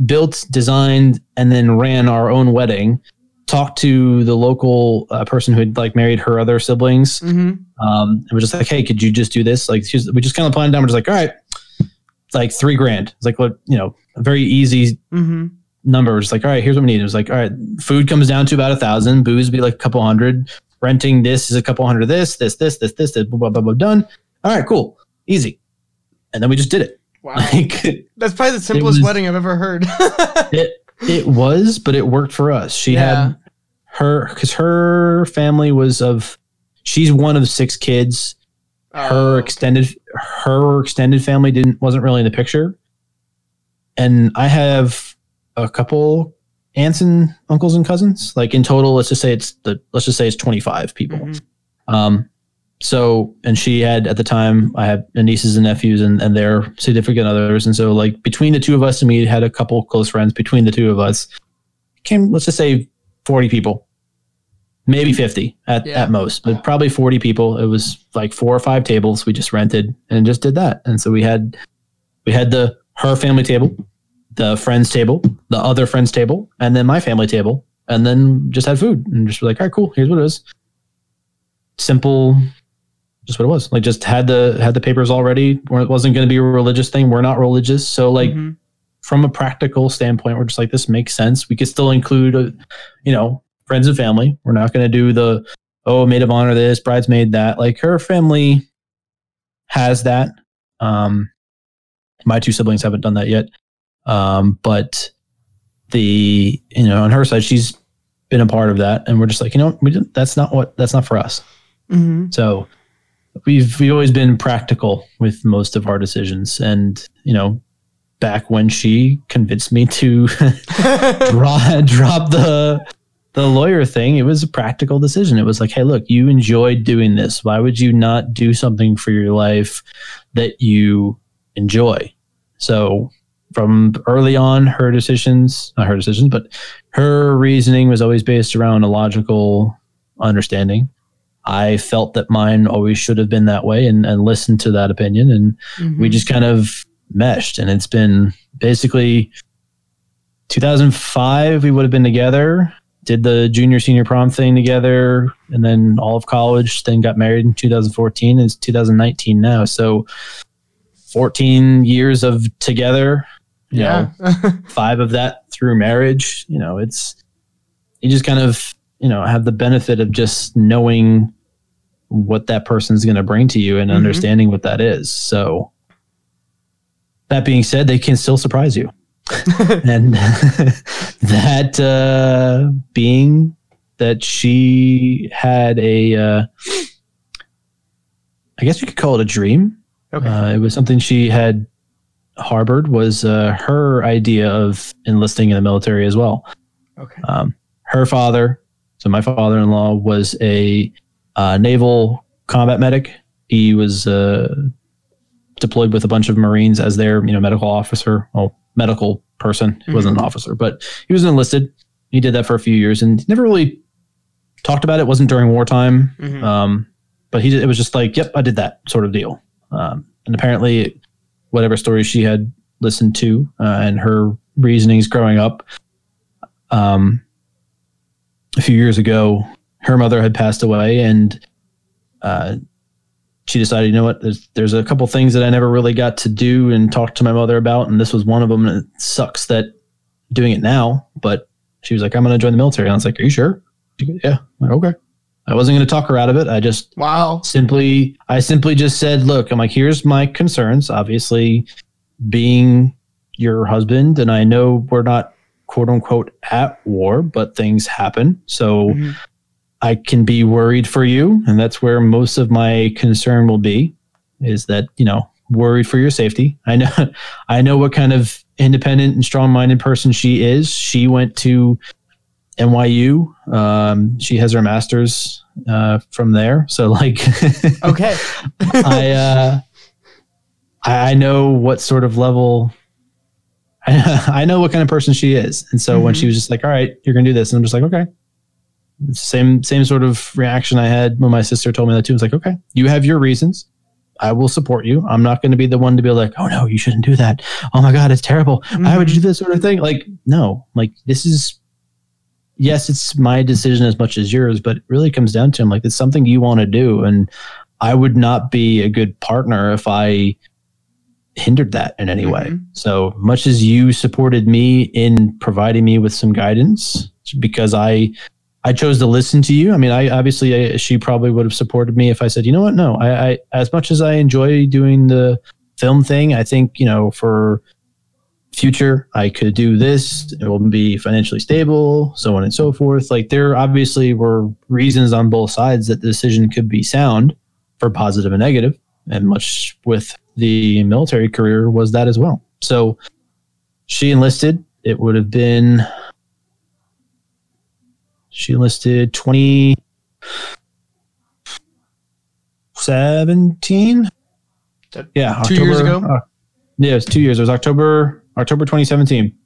built, designed, and then ran our own wedding. Talked to the local uh, person who had like married her other siblings. Mm-hmm. Um, and was just like, hey, could you just do this? Like, she was, we just kind of planned down. We're just like, all right, it's like three grand. It's like, what, you know, a very easy mm-hmm. number. It's like, all right, here's what we need. It was like, all right, food comes down to about a thousand. Booze would be like a couple hundred. Renting this is a couple hundred. This, this, this, this, this, this, blah, blah, blah, blah, done. All right, cool. Easy. And then we just did it. Wow. Like, that's probably the simplest was, wedding I've ever heard. it it was, but it worked for us. She yeah. had her, because her family was of, she's one of six kids. Oh. Her extended, her extended family didn't, wasn't really in the picture. And I have a couple aunts and uncles and cousins. Like in total, let's just say it's the, let's just say it's twenty-five people. Mm-hmm. Um, So, and she had, at the time, I had nieces and nephews and, and their significant others. And so, like, between the two of us, and we had a couple close friends, between the two of us, came, let's just say, forty people. Maybe fifty at, yeah. at most, but probably forty people. It was like four or five tables we just rented and just did that. And so we had, we had the, her family table, the friends table, the other friends table, and then my family table. And then just had food and just were like, all right, cool. Here's what it is. Simple. Just what it was. Like, just had the had the papers already. It wasn't going to be a religious thing. We're not religious, so like mm-hmm. from a practical standpoint, we're just like, this makes sense. We could still include, a, you know, friends and family. We're not going to do the oh maid of honor this, bridesmaid that. Like, her family has that, Um, my two siblings haven't done that yet. Um, but the, you know, on her side, she's been a part of that. And we're just like, you know, we didn't, that's not what, that's not for us. Mm-hmm. So we've, we've always been practical with most of our decisions. And, you know, back when she convinced me to draw, drop the, the lawyer thing, it was a practical decision. It was like, hey, look, you enjoyed doing this. Why would you not do something for your life that you enjoy? So from early on, her decisions, not her decisions, but her reasoning was always based around a logical understanding. I felt that mine always should have been that way and, and listened to that opinion. And mm-hmm. we just kind of meshed. And it's been basically two thousand five, we would have been together, did the junior senior prom thing together, and then all of college, then got married in two thousand fourteen. It's two thousand nineteen now. So fourteen years of together, you yeah. know, five of that through marriage. You know, it's, you just kind of, you know, have the benefit of just knowing what that person's going to bring to you and mm-hmm. understanding what that is. So that being said, they can still surprise you. And that uh, being that she had a, uh, I guess you could call it a dream. Okay. Uh, it was something she had harbored, was uh, her idea of enlisting in the military as well. Okay. Um, her father, so my father-in-law, was a uh, naval combat medic. He was uh, deployed with a bunch of Marines as their, you know, medical officer. Well, medical person. He wasn't mm-hmm. an officer, but he was enlisted. He did that for a few years and never really talked about it. It wasn't during wartime. Mm-hmm. Um, but he did, it was just like, yep, I did that sort of deal. Um, and apparently whatever stories she had listened to uh, and her reasonings growing up, um, a few years ago, her mother had passed away, and uh, she decided, you know what, there's, there's a couple things that I never really got to do and talk to my mother about. And this was one of them. And it sucks that doing it now, but she was like, I'm going to join the military. And I was like, are you sure? She goes, yeah. I'm like, okay. I wasn't going to talk her out of it. I just wow. simply, I simply just said, look, I'm like, here's my concerns. Obviously being your husband, and I know we're not quote unquote at war, but things happen. So mm-hmm. I can be worried for you, and that's where most of my concern will be, is that, you know, worried for your safety. I know I know what kind of independent and strong-minded person she is. She went to N Y U. Um, she has her master's uh, from there. So, like... okay. I, uh, I know what sort of level... I, I know what kind of person she is. And so mm-hmm. when she was just like, all right, you're going to do this, and I'm just like, okay. Same same sort of reaction I had when my sister told me that too. I was like, okay, you have your reasons. I will support you. I'm not going to be the one to be like, oh no, you shouldn't do that. Oh my God, it's terrible. Mm-hmm. Why would you do this sort of thing? Like, no, like this is, yes, it's my decision as much as yours, but it really comes down to, I'm like, it's something you want to do. And I would not be a good partner if I hindered that in any mm-hmm. way. So much as you supported me in providing me with some guidance, because I, I chose to listen to you. I mean, I obviously I, she probably would have supported me if I said, you know what? No, I, I, as much as I enjoy doing the film thing, I think, you know, for future, I could do this. It will be financially stable, so on and so forth. Like, there obviously were reasons on both sides that the decision could be sound for positive and negative, and much with the military career was that as well. So she enlisted. It would have been... She enlisted twenty seventeen. Yeah, October, two years ago. Uh, yeah, it was two years. It was October, October twenty seventeen.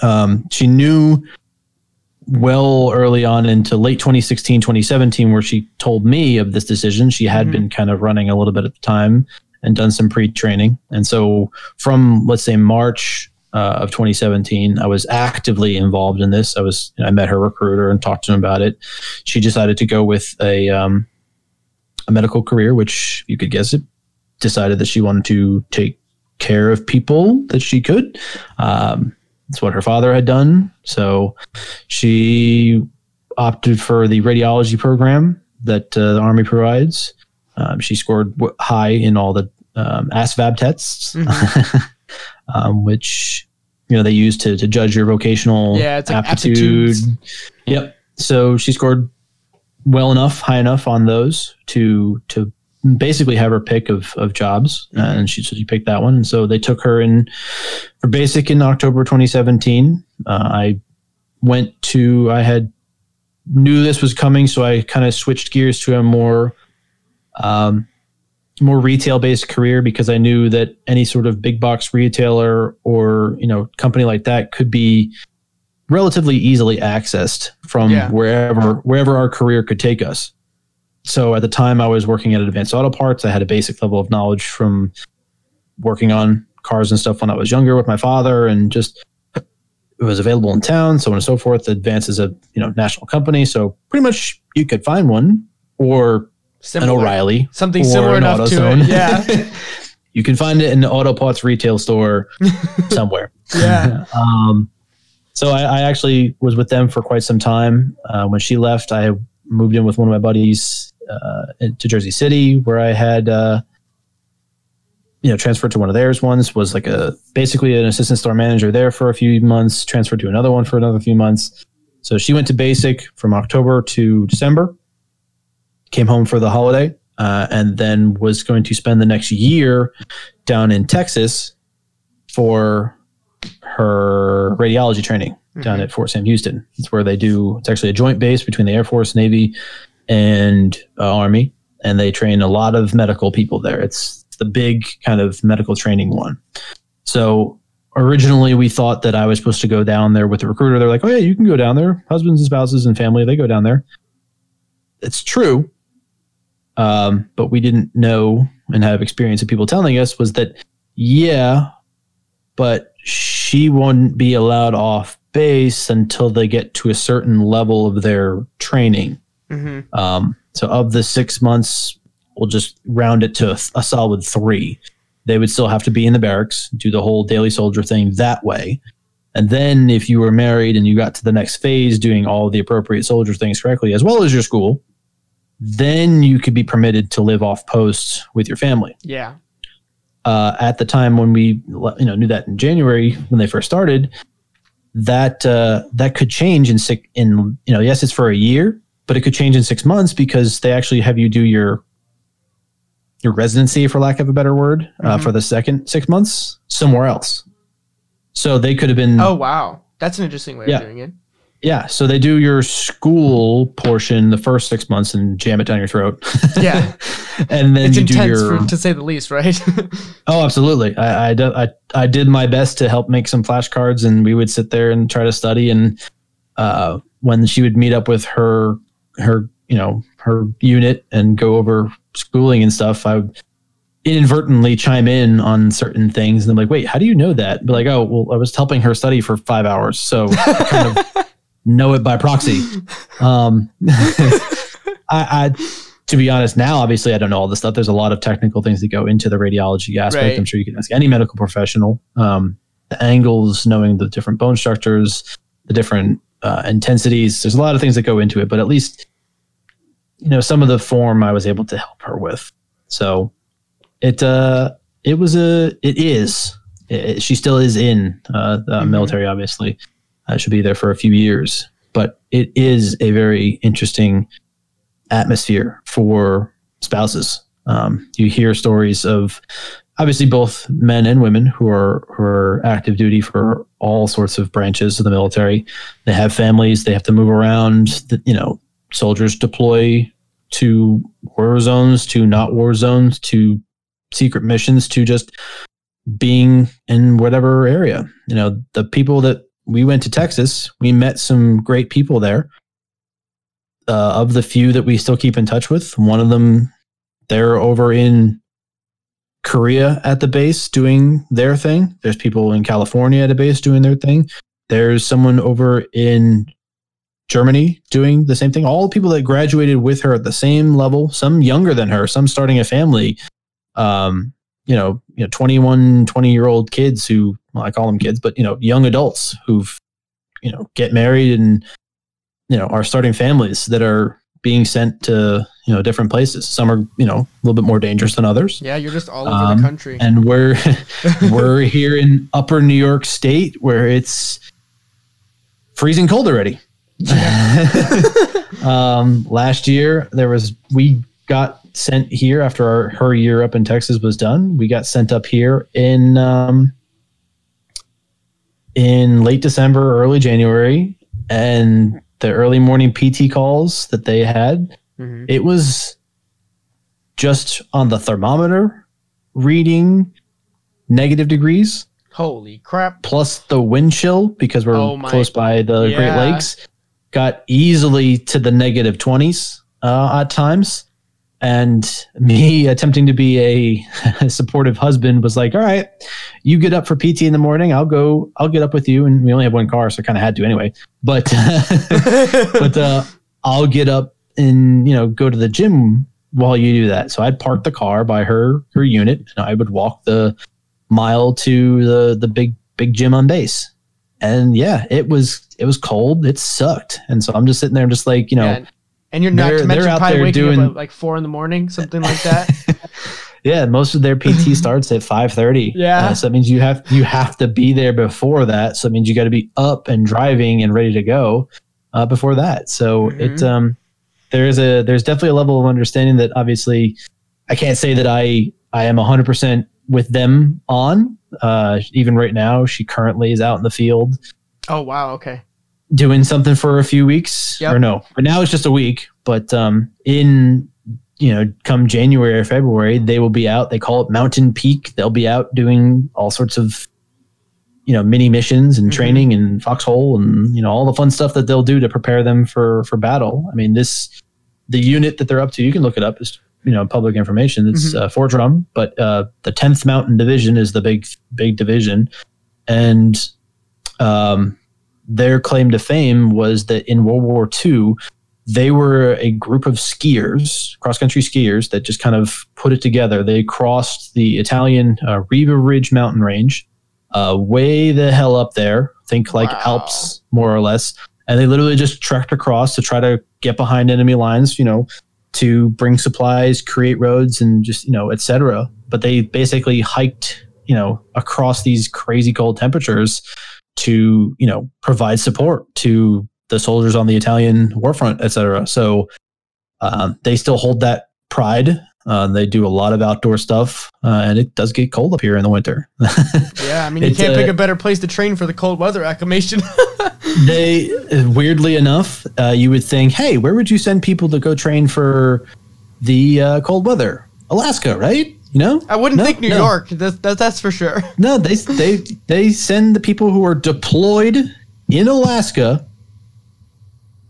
Um, she knew well early on into late twenty sixteen, twenty seventeen, where she told me of this decision. She had mm-hmm. been kind of running a little bit at the time and done some pre-training, and so from, let's say, March. Uh, of twenty seventeen, I was actively involved in this. I was, I met her recruiter and talked to him about it. She decided to go with a um, a medical career, which you could guess it. Decided that she wanted to take care of people that she could. Um, that's what her father had done. So she opted for the radiology program that uh, the Army provides. Um, she scored high in all the um, ASVAB tests, mm-hmm. um, which, you know, they use to, to judge your vocational yeah, it's like aptitude. Aptitudes. Yep. So she scored well enough, high enough on those to to basically have her pick of of jobs, mm-hmm. and she, so she picked that one. And so they took her in for basic in October twenty seventeen. Uh, I went to I had knew this was coming, so I kind of switched gears to a more um, more retail based career, because I knew that any sort of big box retailer or, you know, company like that could be relatively easily accessed from yeah. wherever wherever our career could take us. So at the time I was working at Advanced Auto Parts. I had a basic level of knowledge from working on cars and stuff when I was younger with my father, and just it was available in town, so on and so forth. Advance is a, you know, national company, so pretty much you could find one, or similar, an O'Reilly, something or similar an enough AutoZone. To it. Yeah, you can find it in the auto parts retail store somewhere. Yeah. um, so I, I actually was with them for quite some time. Uh, when she left, I moved in with one of my buddies uh, to Jersey City, where I had, uh, you know, transferred to one of theirs. Once was like a basically an assistant store manager there for a few months. Transferred to another one for another few months. So she went to basic from October to December. Came home for the holiday, uh, and then was going to spend the next year down in Texas for her radiology training mm-hmm. down at Fort Sam Houston. It's where they do, it's actually a joint base between the Air Force, Navy, and uh, Army, and they train a lot of medical people there. It's the big kind of medical training one. So originally we thought that I was supposed to go down there with the recruiter. They're like, oh yeah, you can go down there. Husbands and spouses and family, they go down there. It's true, um, but we didn't know and have experience of people telling us was that, yeah, but she wouldn't be allowed off base until they get to a certain level of their training. Mm-hmm. Um, so of the six months, we'll just round it to a, a solid three. They would still have to be in the barracks, do the whole daily soldier thing that way. And then if you were married and you got to the next phase doing all the appropriate soldier things correctly, as well as your school, then you could be permitted to live off post with your family. Yeah. Uh, at the time when we, you know, knew that in January when they first started, that uh, that could change in six. In you know, yes, it's for a year, but it could change in six months because they actually have you do your your residency, for lack of a better word, mm-hmm. uh, for the second six months somewhere else. So they could have been. Oh wow, that's an interesting way yeah. of doing it. Yeah, so they do your school portion the first six months and jam it down your throat. Yeah, and then it's you intense do your, for, to say the least, right? Oh, absolutely. I, I I I did my best to help make some flashcards, and we would sit there and try to study. And uh, when she would meet up with her her you know her unit and go over schooling and stuff, I would inadvertently chime in on certain things, and I'm like, wait, how do you know that? But like, oh, well, I was helping her study for five hours, so I kind of know it by proxy. Um, I, I, to be honest, now obviously I don't know all this stuff. There's a lot of technical things that go into the radiology aspect. Right. I'm sure you can ask any medical professional. Um, the angles, knowing the different bone structures, the different uh, intensities. There's a lot of things that go into it, but at least you know some of the form I was able to help her with. So. It uh, it was a, it is, it, she still is in uh, the mm-hmm. military, obviously. Uh, she'll be there for a few years, but it is a very interesting atmosphere for spouses. Um, you hear stories of obviously both men and women who are, who are active duty for all sorts of branches of the military. They have families, they have to move around, you know, soldiers deploy to war zones, to not war zones, to secret missions, to just being in whatever area. You know, the people that we went to Texas, we met some great people there. Uh, of the few that we still keep in touch with, one of them, they're over in Korea at the base doing their thing. There's people in California at a base doing their thing. There's someone over in Germany doing the same thing. All the people that graduated with her at the same level, some younger than her, some starting a family. Um, you know, you know, twenty-one, twenty year old kids who, well, I call them kids, but, you know, young adults who've, you know, get married and, you know, are starting families that are being sent to, you know, different places. Some are, you know, a little bit more dangerous than others. Yeah, you're just all over um, the country. And we're we're here in Upper New York State where it's freezing cold already. Yeah. um, last year there was we got sent here after our her year up in Texas was done. We got sent up here in um, in late December, early January, and the early morning P T calls that they had. Mm-hmm. It was just on the thermometer reading negative degrees. Holy crap. Plus the wind chill because we're oh close by the yeah. Great Lakes. Got easily to the negative twenties uh, at times. And me attempting to be a, a supportive husband was like, all right, you get up for P T in the morning. I'll go, I'll get up with you. And we only have one car, so I kind of had to anyway. But, but uh, I'll get up and, you know, go to the gym while you do that. So I'd park the car by her her unit, and I would walk the mile to the the big big gym on base. And yeah, it was it was cold. It sucked. And so I'm just sitting there, just like, you know, yeah. And you're not to mention probably waking doing, up at like four in the morning, something like that. Yeah, most of their P T starts at five thirty. Yeah, uh, so that means you have you have to be there before that. So it means you got to be up and driving and ready to go uh, before that. So mm-hmm. it. Um, There is a there's definitely a level of understanding that obviously I can't say that I I am one hundred percent with them on. Uh, even right now, she currently is out in the field. Oh wow, okay. Doing something for a few weeks yep. or no? But now it's just a week. But um, in you know, come January or February, they will be out. They call it Mountain Peak. They'll be out doing all sorts of you know mini missions and mm-hmm. training and foxhole and you know all the fun stuff that they'll do to prepare them for for battle. I mean this the unit that they're up to, you can look it up, is you know public information. It's mm-hmm. uh, Fort Drum, but uh, the tenth Mountain Division is the big big division, and um, their claim to fame was that in World War Two they were a group of skiers, cross country skiers that just kind of put it together. They crossed the Italian uh, Riva Ridge mountain range. Uh, way the hell up there. Think like wow. Alps, more or less. And they literally just trekked across to try to get behind enemy lines, you know, to bring supplies, create roads, and just, you know, et cetera. But they basically hiked, you know, across these crazy cold temperatures to, you know, provide support to the soldiers on the Italian war front, et cetera. So um, they still hold that pride. Uh, they do a lot of outdoor stuff, uh, and it does get cold up here in the winter. Yeah, I mean, you can't uh, pick a better place to train for the cold weather acclimation. They, weirdly enough, uh, you would think, hey, where would you send people to go train for the uh, cold weather? Alaska, right? You know, I wouldn't no, think New no. York. That's, that's that's for sure. No, they they they send the people who are deployed in Alaska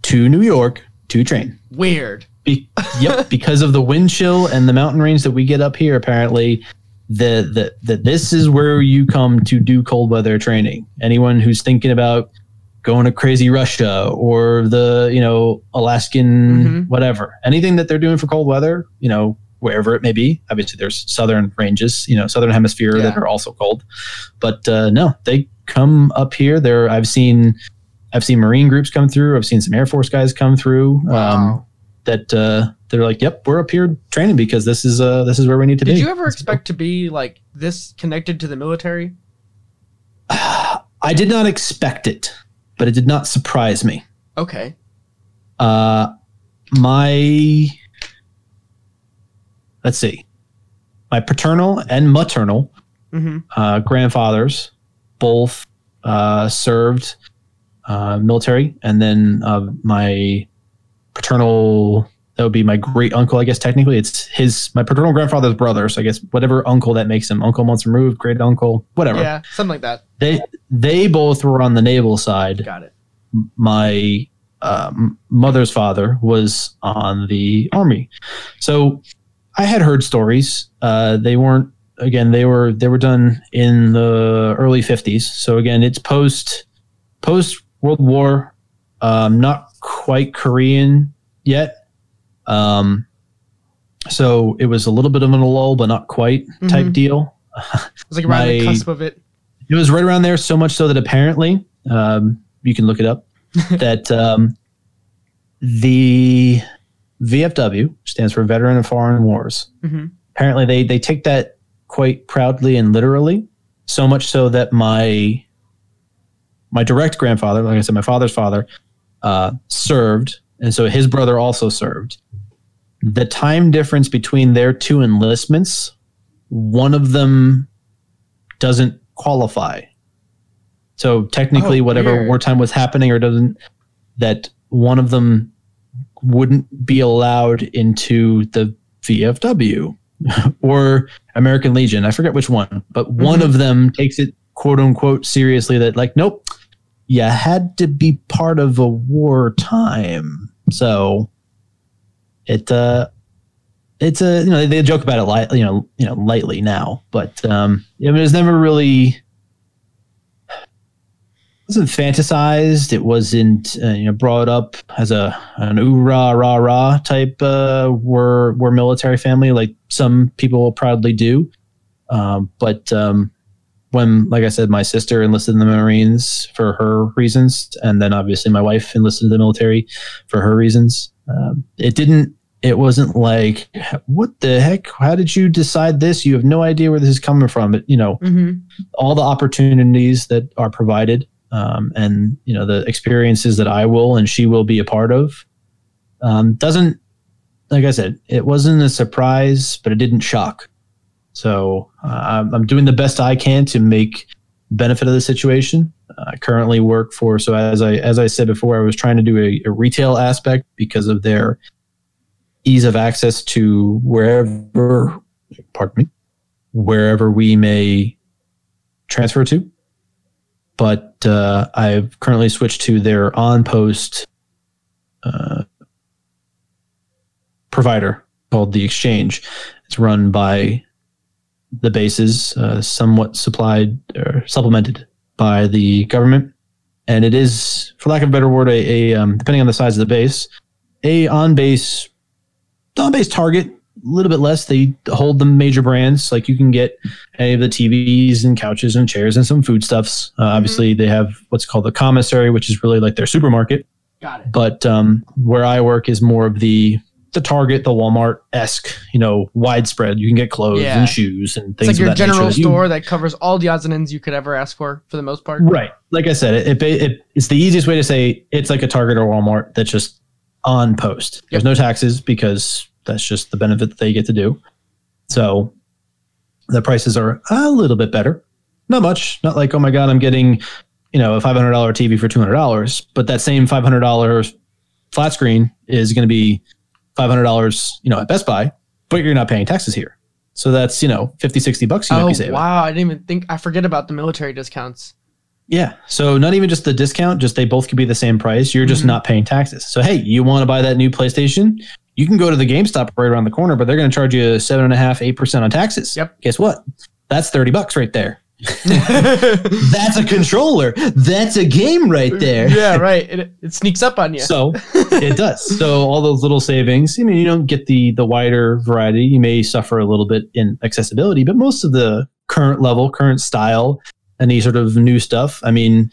to New York to train. Weird. Be, yep, because of the wind chill and the mountain range that we get up here, apparently, the, the, the, this is where you come to do cold weather training. Anyone who's thinking about going to crazy Russia or the, you know, Alaskan mm-hmm. whatever, anything that they're doing for cold weather, you know, wherever it may be. Obviously, there's southern ranges, you know, southern hemisphere yeah. that are also cold. But uh, no, they come up here. They're, I've seen I've seen Marine groups come through. I've seen some Air Force guys come through. Wow. Um, that uh, they're like, yep, we're up here training because this is uh, this is where we need to be. Did you ever expect to be like this connected to the military? Uh, I did not expect it, but it did not surprise me. Okay. Uh, my, let's see, my paternal and maternal mm-hmm. uh, grandfathers both uh, served uh, military, and then uh, my paternal, that would be my great uncle, I guess technically it's his, my paternal grandfather's brother, so I guess whatever uncle that makes him, uncle once removed, great uncle, whatever. Yeah, something like that. They they both were on the naval side. Got it. My uh, mother's father was on the Army, so I had heard stories. Uh, they weren't again. They were they were done in the early fifties. So again, it's post post World War, um, not quite Korean yet. Um, so it was a little bit of an lull, but not quite mm-hmm. type deal. It was like around My, the cusp of it. It was right around there, so much so that apparently, um, you can look it up, that um, the V F W stands for Veteran of Foreign Wars. Mm-hmm. Apparently, they they take that quite proudly and literally, so much so that my my direct grandfather, like I said, my father's father, uh, served, and so his brother also served. The time difference between their two enlistments, one of them doesn't qualify. So technically, oh, whatever weird. wartime was happening or doesn't, that one of them wouldn't be allowed into the V F W or American Legion. I forget which one, but mm-hmm. one of them takes it quote unquote seriously that like, nope, you had to be part of a war time. So it, uh, it's a, you know, they joke about it lightly, you know, you know, lightly now, but, um, I mean, it was never really, it wasn't fantasized. It wasn't, uh, you know, brought up as a, an ooh, rah, rah, rah type, uh, we're, we're military family. Like some people will proudly do. Um, but, um, when, like I said, my sister enlisted in the Marines for her reasons. And then obviously my wife enlisted in the military for her reasons. Um, it didn't, it wasn't like, what the heck? How did you decide this? You have no idea where this is coming from. But, you know, mm-hmm. all the opportunities that are provided um, and, you know, the experiences that I will and she will be a part of um, doesn't, like I said, it wasn't a surprise, but it didn't shock. So uh, I'm, I'm doing the best I can to make benefit of the situation. I currently work for, so as I as I said before, I was trying to do a, a retail aspect because of their ease of access to wherever, pardon me, wherever we may transfer to. But uh, I've currently switched to their on-post uh, provider called The Exchange. It's run by the bases, uh, somewhat supplied or supplemented by the government. And it is, for lack of a better word, a, a um, depending on the size of the base, a on-base on-base target, a little bit less. They hold the major brands. Like you can get any of the T Vs and couches and chairs and some foodstuffs. Uh, mm-hmm. Obviously, they have what's called the commissary, which is really like their supermarket. Got it. But um, where I work is more of the the Target, the Walmart-esque, you know, widespread. You can get clothes yeah. and shoes and things. It's like your of that general nature. store you, that covers all the odds and ends you could ever ask for, for the most part. Right. Like I said, it, it, it it's the easiest way to say it's like a Target or Walmart that's just on post. Yep. There's no taxes because that's just the benefit that they get to do. So the prices are a little bit better. Not much. Not like, oh my God, I'm getting, you know, a five hundred dollars T V for two hundred dollars. But that same five hundred dollars flat screen is going to be five hundred dollars, you know, at Best Buy, but you're not paying taxes here. So that's, you know, fifty, sixty bucks you oh, might be saving. Wow. I didn't even think, I forget about the military discounts. Yeah. So not even just the discount, just they both could be the same price. You're just mm-hmm. not paying taxes. So, hey, you want to buy that new PlayStation? You can go to the GameStop right around the corner, but they're going to charge you seven and a half, eight percent on taxes. Yep. Guess what? That's thirty bucks right there. That's a controller. That's a game right there. Yeah, right. It, it sneaks up on you. So it does. So all those little savings, I mean, you don't get the, the wider variety. You may suffer a little bit in accessibility, but most of the current level, current style, any sort of new stuff. I mean,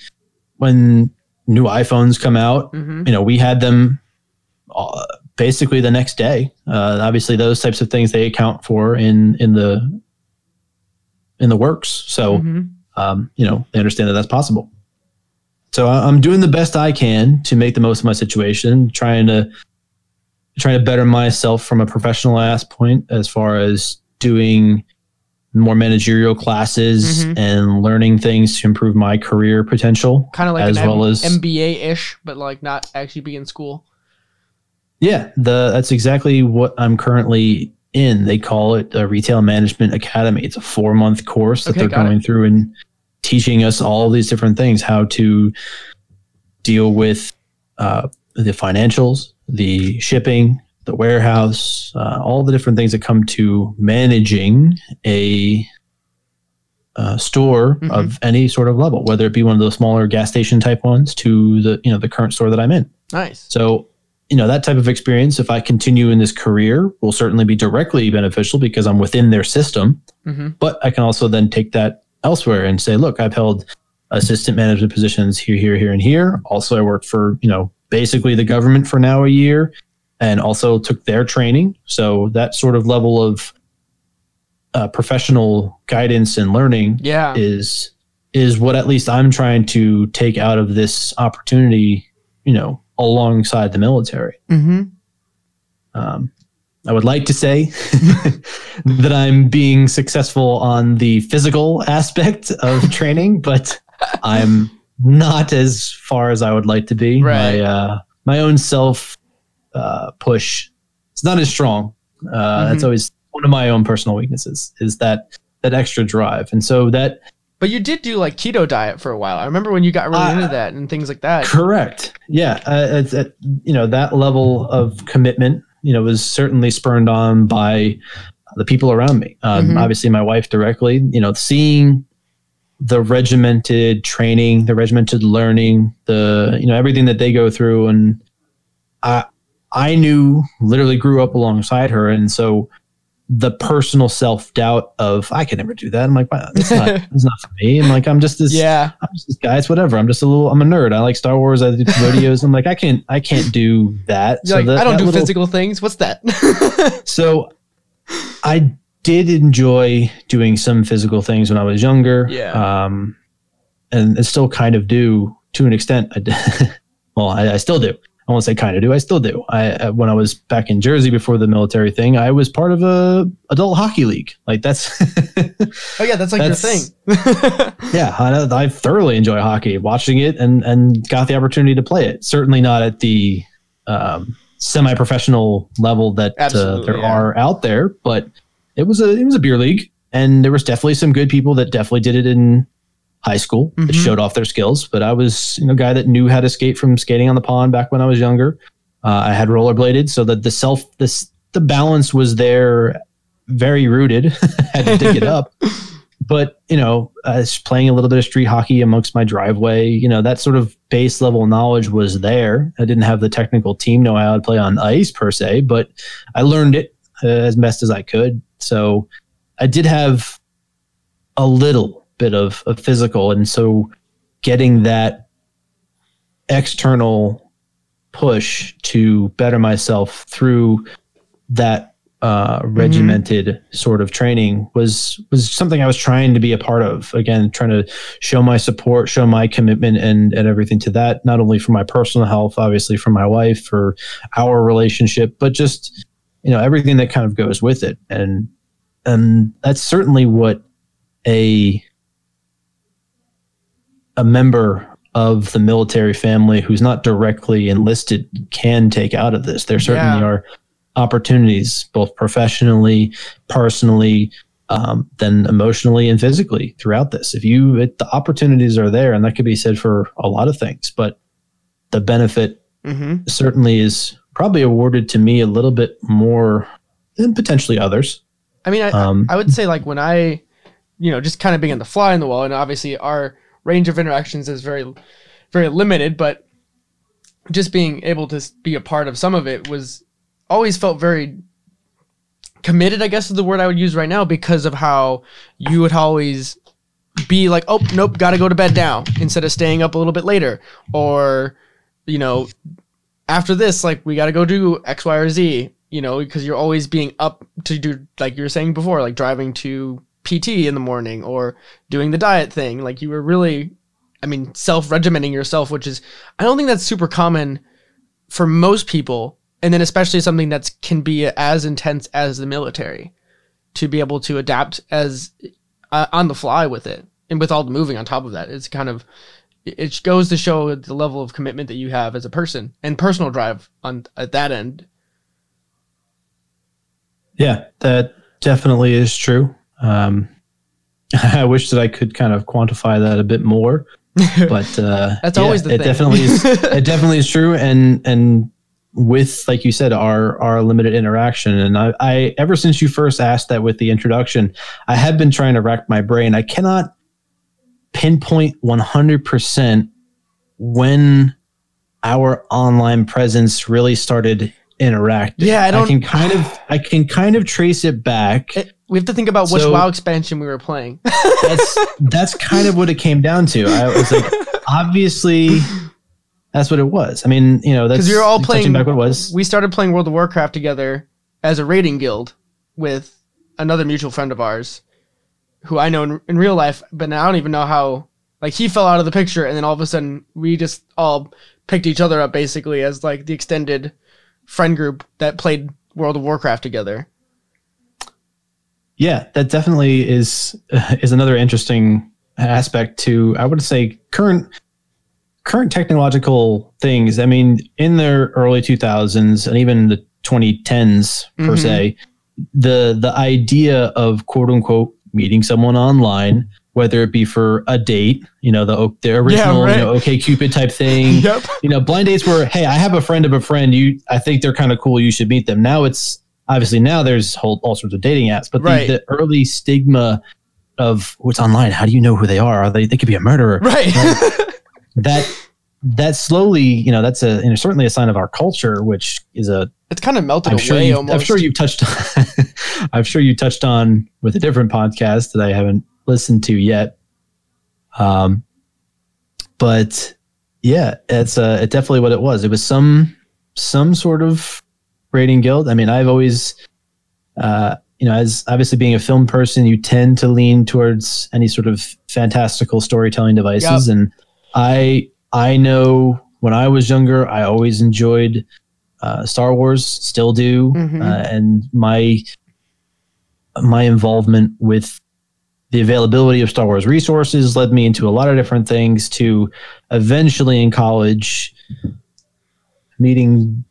when new iPhones come out, mm-hmm. you know, we had them all, basically the next day. Uh, obviously, those types of things they account for in in the in the works. So, mm-hmm. um, you know, they understand that that's possible. So I'm doing the best I can to make the most of my situation, trying to trying to better myself from a professional aspect as far as doing more managerial classes mm-hmm. and learning things to improve my career potential. Kind of like as an well M- as, M B A-ish, but like not actually be in school. Yeah, the that's exactly what I'm currently in. They call it a Retail Management Academy. It's a four-month course that okay, they're going it. through and teaching us all these different things, how to deal with uh, the financials, the shipping, the warehouse, uh, all the different things that come to managing a uh, store mm-hmm. of any sort of level, whether it be one of those smaller gas station type ones to the you know the current store that I'm in. Nice. So, you know, that type of experience, if I continue in this career, will certainly be directly beneficial because I'm within their system. Mm-hmm. But I can also then take that elsewhere and say, look, I've held assistant management positions here, here, here, and here. Also, I worked for, you know, basically the government for now a year. and also took their training. So that sort of level of uh, professional guidance and learning yeah. is is what at least I'm trying to take out of this opportunity, you know, alongside the military. Mm-hmm. Um, I would like to say that I'm being successful on the physical aspect of training, but I'm not as far as I would like to be. Right. My, uh, my own self uh, push, it's not as strong. Uh, mm-hmm. That's always one of my own personal weaknesses, is that that extra drive. And so that... But you did do like keto diet for a while. I remember when you got really uh, into that and things like that. Correct. Yeah. Uh, it's at, you know, that level of commitment, you know, was certainly spurned on by the people around me. Um, mm-hmm. Obviously my wife directly, you know, seeing the regimented training, the regimented learning, the, you know, everything that they go through. And I, I knew, literally grew up alongside her. And so the personal self-doubt of, I can never do that. I'm like, wow, that's not, that's not for me. I'm like, I'm just this, yeah. I'm just this guy. It's whatever. I'm just a little, I'm a nerd. I like Star Wars. I do rodeos. I'm like, I can't, I can't do that. You're so like, that I don't that do little, physical things. What's that? So I did enjoy doing some physical things when I was younger. Yeah. Um, and I still kind of do to an extent. I did, well, I, I still do. I won't say kind of do. I still do. I when I was back in Jersey before the military thing, I was part of a adult hockey league. Like that's. Oh yeah, that's like that's, your thing. Yeah, I, I thoroughly enjoy hockey, watching it, and and got the opportunity to play it. Certainly not at the um, semi-professional level that uh, there yeah. are out there, but it was a it was a beer league, and there was definitely some good people that definitely did it in high school that mm-hmm. showed off their skills. But I was, you know, a guy that knew how to skate from skating on the pond back when I was younger. Uh, I had rollerbladed, so that the self, this, the balance was there, very rooted. Had to dig it up. But, you know, I was playing a little bit of street hockey amongst my driveway. You know, that sort of base level knowledge was there. I didn't have the technical team know how to play on ice per se, but I learned it uh, as best as I could. So I did have a little bit of, of physical. And so getting that external push to better myself through that uh, regimented mm-hmm. sort of training was, was something I was trying to be a part of. Again, trying to show my support, show my commitment and, and everything to that, not only for my personal health, obviously for my wife, for our relationship, but just, you know, everything that kind of goes with it. And, and that's certainly what a a member of the military family who's not directly enlisted can take out of this. There certainly yeah. are opportunities, both professionally, personally, um, then emotionally and physically throughout this. If you, it, the opportunities are there, and that could be said for a lot of things, but the benefit mm-hmm. certainly is probably awarded to me a little bit more than potentially others. I mean, I, um, I would say like when I, you know, just kind of being on the fly on the wall, and obviously our range of interactions is very, very limited, but just being able to be a part of some of it was always felt very committed, I guess is the word I would use right now, because of how you would always be like, oh, nope, got to go to bed now instead of staying up a little bit later. Or, you know, after this, like we got to go do X, Y, or Z, you know, because you're always being up to do, like you were saying before, like driving to P T in the morning or doing the diet thing. Like you were really, I mean, self-regimenting yourself, which is, I don't think that's super common for most people. And then especially something that's can be as intense as the military, to be able to adapt as uh, on the fly with it. And with all the moving on top of that, it's kind of, it goes to show the level of commitment that you have as a person and personal drive on at that end. Yeah, that definitely is true. Um, I wish that I could kind of quantify that a bit more, but, uh, that's yeah, always the it thing. Definitely is, it definitely is true. And, and with, like you said, our, our limited interaction. And I, I, ever since you first asked that with the introduction, I have been trying to rack my brain. I cannot pinpoint one hundred percent when our online presence really started interacting. Yeah, I don't I can kind of, I can kind of trace it back. It, We have to think about which so, WoW expansion we were playing. that's that's kind of what it came down to. I was like, obviously, That's what it was. I mean, you know, that's because we were all playing back what it was. We started playing World of Warcraft together as a raiding guild with another mutual friend of ours who I know in, in real life, but now I don't even know how, like, he fell out of the picture. And then all of a sudden we just all picked each other up basically as like the extended friend group that played World of Warcraft together. Yeah, that definitely is, uh, is another interesting aspect to, I would say, current, current technological things. I mean, in the early two thousands and even the twenty tens per mm-hmm. se, the, the idea of quote unquote meeting someone online, whether it be for a date, you know, the the original, yeah, right. you know, OkCupid type thing, yep. you know, blind dates were, hey, I have a friend of a friend. You, I think they're kind of cool. You should meet them. Now it's obviously now there's whole all sorts of dating apps, but right. the, the early stigma of what's online. How do you know who they are? Are they, they could be a murderer, right? Like, that that slowly, you know, that's a and certainly a sign of our culture, which is a. It's kind of melted I'm away. Sure you, almost. I'm sure you've touched. On, I'm sure you touched on with a different podcast that I haven't listened to yet, um but yeah, it's uh it definitely what it was. It was some some sort of raiding guild. I mean, I've always uh you know, as obviously being a film person, you tend to lean towards any sort of fantastical storytelling devices. Yep. And I I know when I was younger, I always enjoyed uh Star Wars, still do. Mm-hmm. uh, and my my involvement with the availability of Star Wars resources led me into a lot of different things, to eventually in college meeting,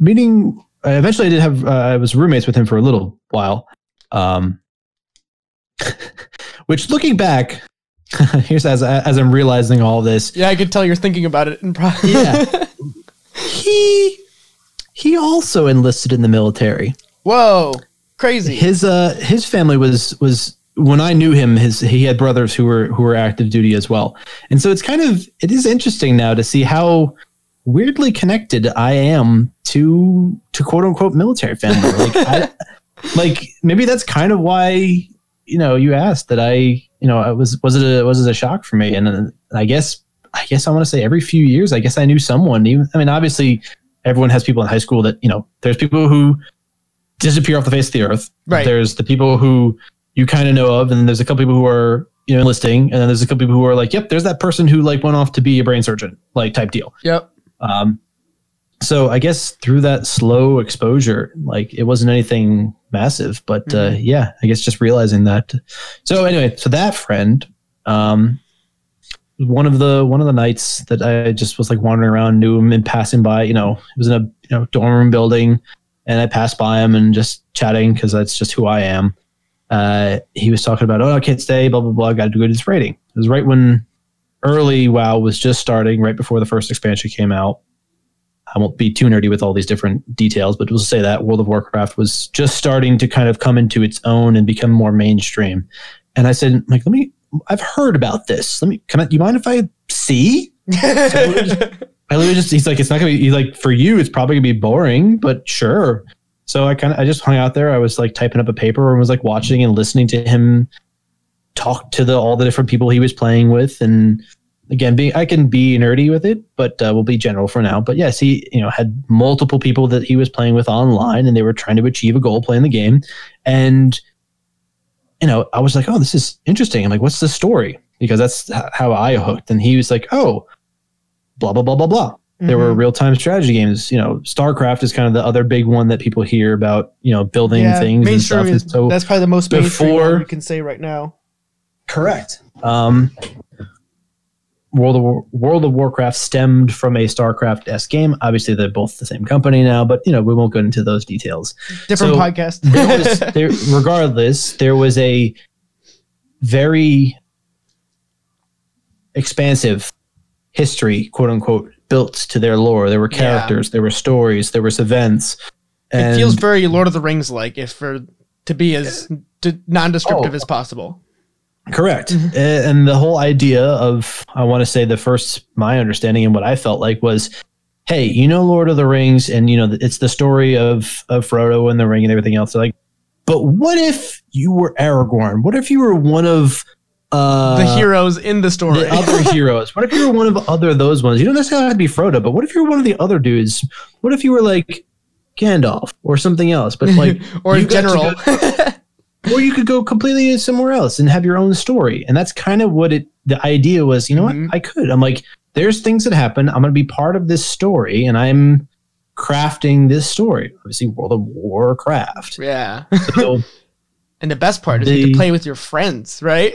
meeting, I eventually I did have, uh, I was roommates with him for a little while. Um, which looking back, here's as, as I'm realizing all this. Yeah. I could tell you're thinking about it. In pro- yeah. He, he also enlisted in the military. Whoa. Crazy. His uh his family was was when I knew him, his he had brothers who were who were active duty as well. And so it's kind of it is interesting now to see how weirdly connected I am to to quote unquote military family. Like I, like maybe that's kind of why, you know, you asked that I, you know, I was was it a was it a shock for me? And uh, I guess I guess I want to say every few years I guess I knew someone. Even I mean, obviously everyone has people in high school that, you know, there's people who disappear off the face of the earth. Right. There's the people who you kind of know of, and then there's a couple people who are, you know, enlisting, and then there's a couple people who are like, yep, there's that person who like went off to be a brain surgeon, like type deal. Yep. Um, so I guess through that slow exposure, like it wasn't anything massive, but mm-hmm. uh, yeah, I guess just realizing that. So anyway, so that friend, um, one of the one of the nights that I just was like wandering around, knew him and passing by, you know, it was in a you know dorm room building. And I passed by him and just chatting because that's just who I am. Uh, he was talking about, oh, I can't stay, blah, blah, blah. I got to go to this rating. It was right when early WoW was just starting, right before the first expansion came out. I won't be too nerdy with all these different details, but we'll say that World of Warcraft was just starting to kind of come into its own and become more mainstream. And I said, like, let me, I've heard about this. Let me, can I, you mind if I see? So I literally just, he's like, it's not gonna be, he's like, for you, it's probably gonna be boring, but sure. So I kind of, I just hung out there. I was like typing up a paper and was like watching and listening to him talk to the, all the different people he was playing with. And again, being, I can be nerdy with it, but uh, we'll be general for now. But yes, he, you know, had multiple people that he was playing with online, and they were trying to achieve a goal playing the game. And, you know, I was like, oh, this is interesting. I'm like, what's the story? Because that's how I hooked. And he was like, oh, blah, blah, blah, blah, blah. Mm-hmm. There were real-time strategy games. You know, StarCraft is kind of the other big one that people hear about, you know, building yeah, things and stuff. Is, and so that's probably the most mainstream one we can say right now. Correct. Um, World of War, World of Warcraft stemmed from a StarCraft-esque game. Obviously, they're both the same company now, but, you know, we won't go into those details. Different so podcast. there was, there, regardless, there was a very expansive history, quote unquote, built to their lore. There were characters, yeah. there were stories, there was events. And it feels very Lord of the Rings like, if for to be as to, non-descriptive oh, as possible. Correct. Mm-hmm. And the whole idea of, I want to say the first, my understanding and what I felt like was, hey, you know, Lord of the Rings, and you know, it's the story of, of Frodo and the ring and everything else. They're like, but what if you were Aragorn? What if you were one of Uh, the heroes in the story. The other heroes. What if you were one of other those ones? You don't necessarily have to be Frodo, but what if you were one of the other dudes? What if you were like Gandalf or something else? But like, or in general. Go, or you could go completely somewhere else and have your own story. And that's kind of what it, the idea was, you know mm-hmm. what? I could. I'm like, there's things that happen. I'm going to be part of this story, and I'm crafting this story. Obviously, World of Warcraft. Yeah. So, and the best part is the, you can play with your friends, right?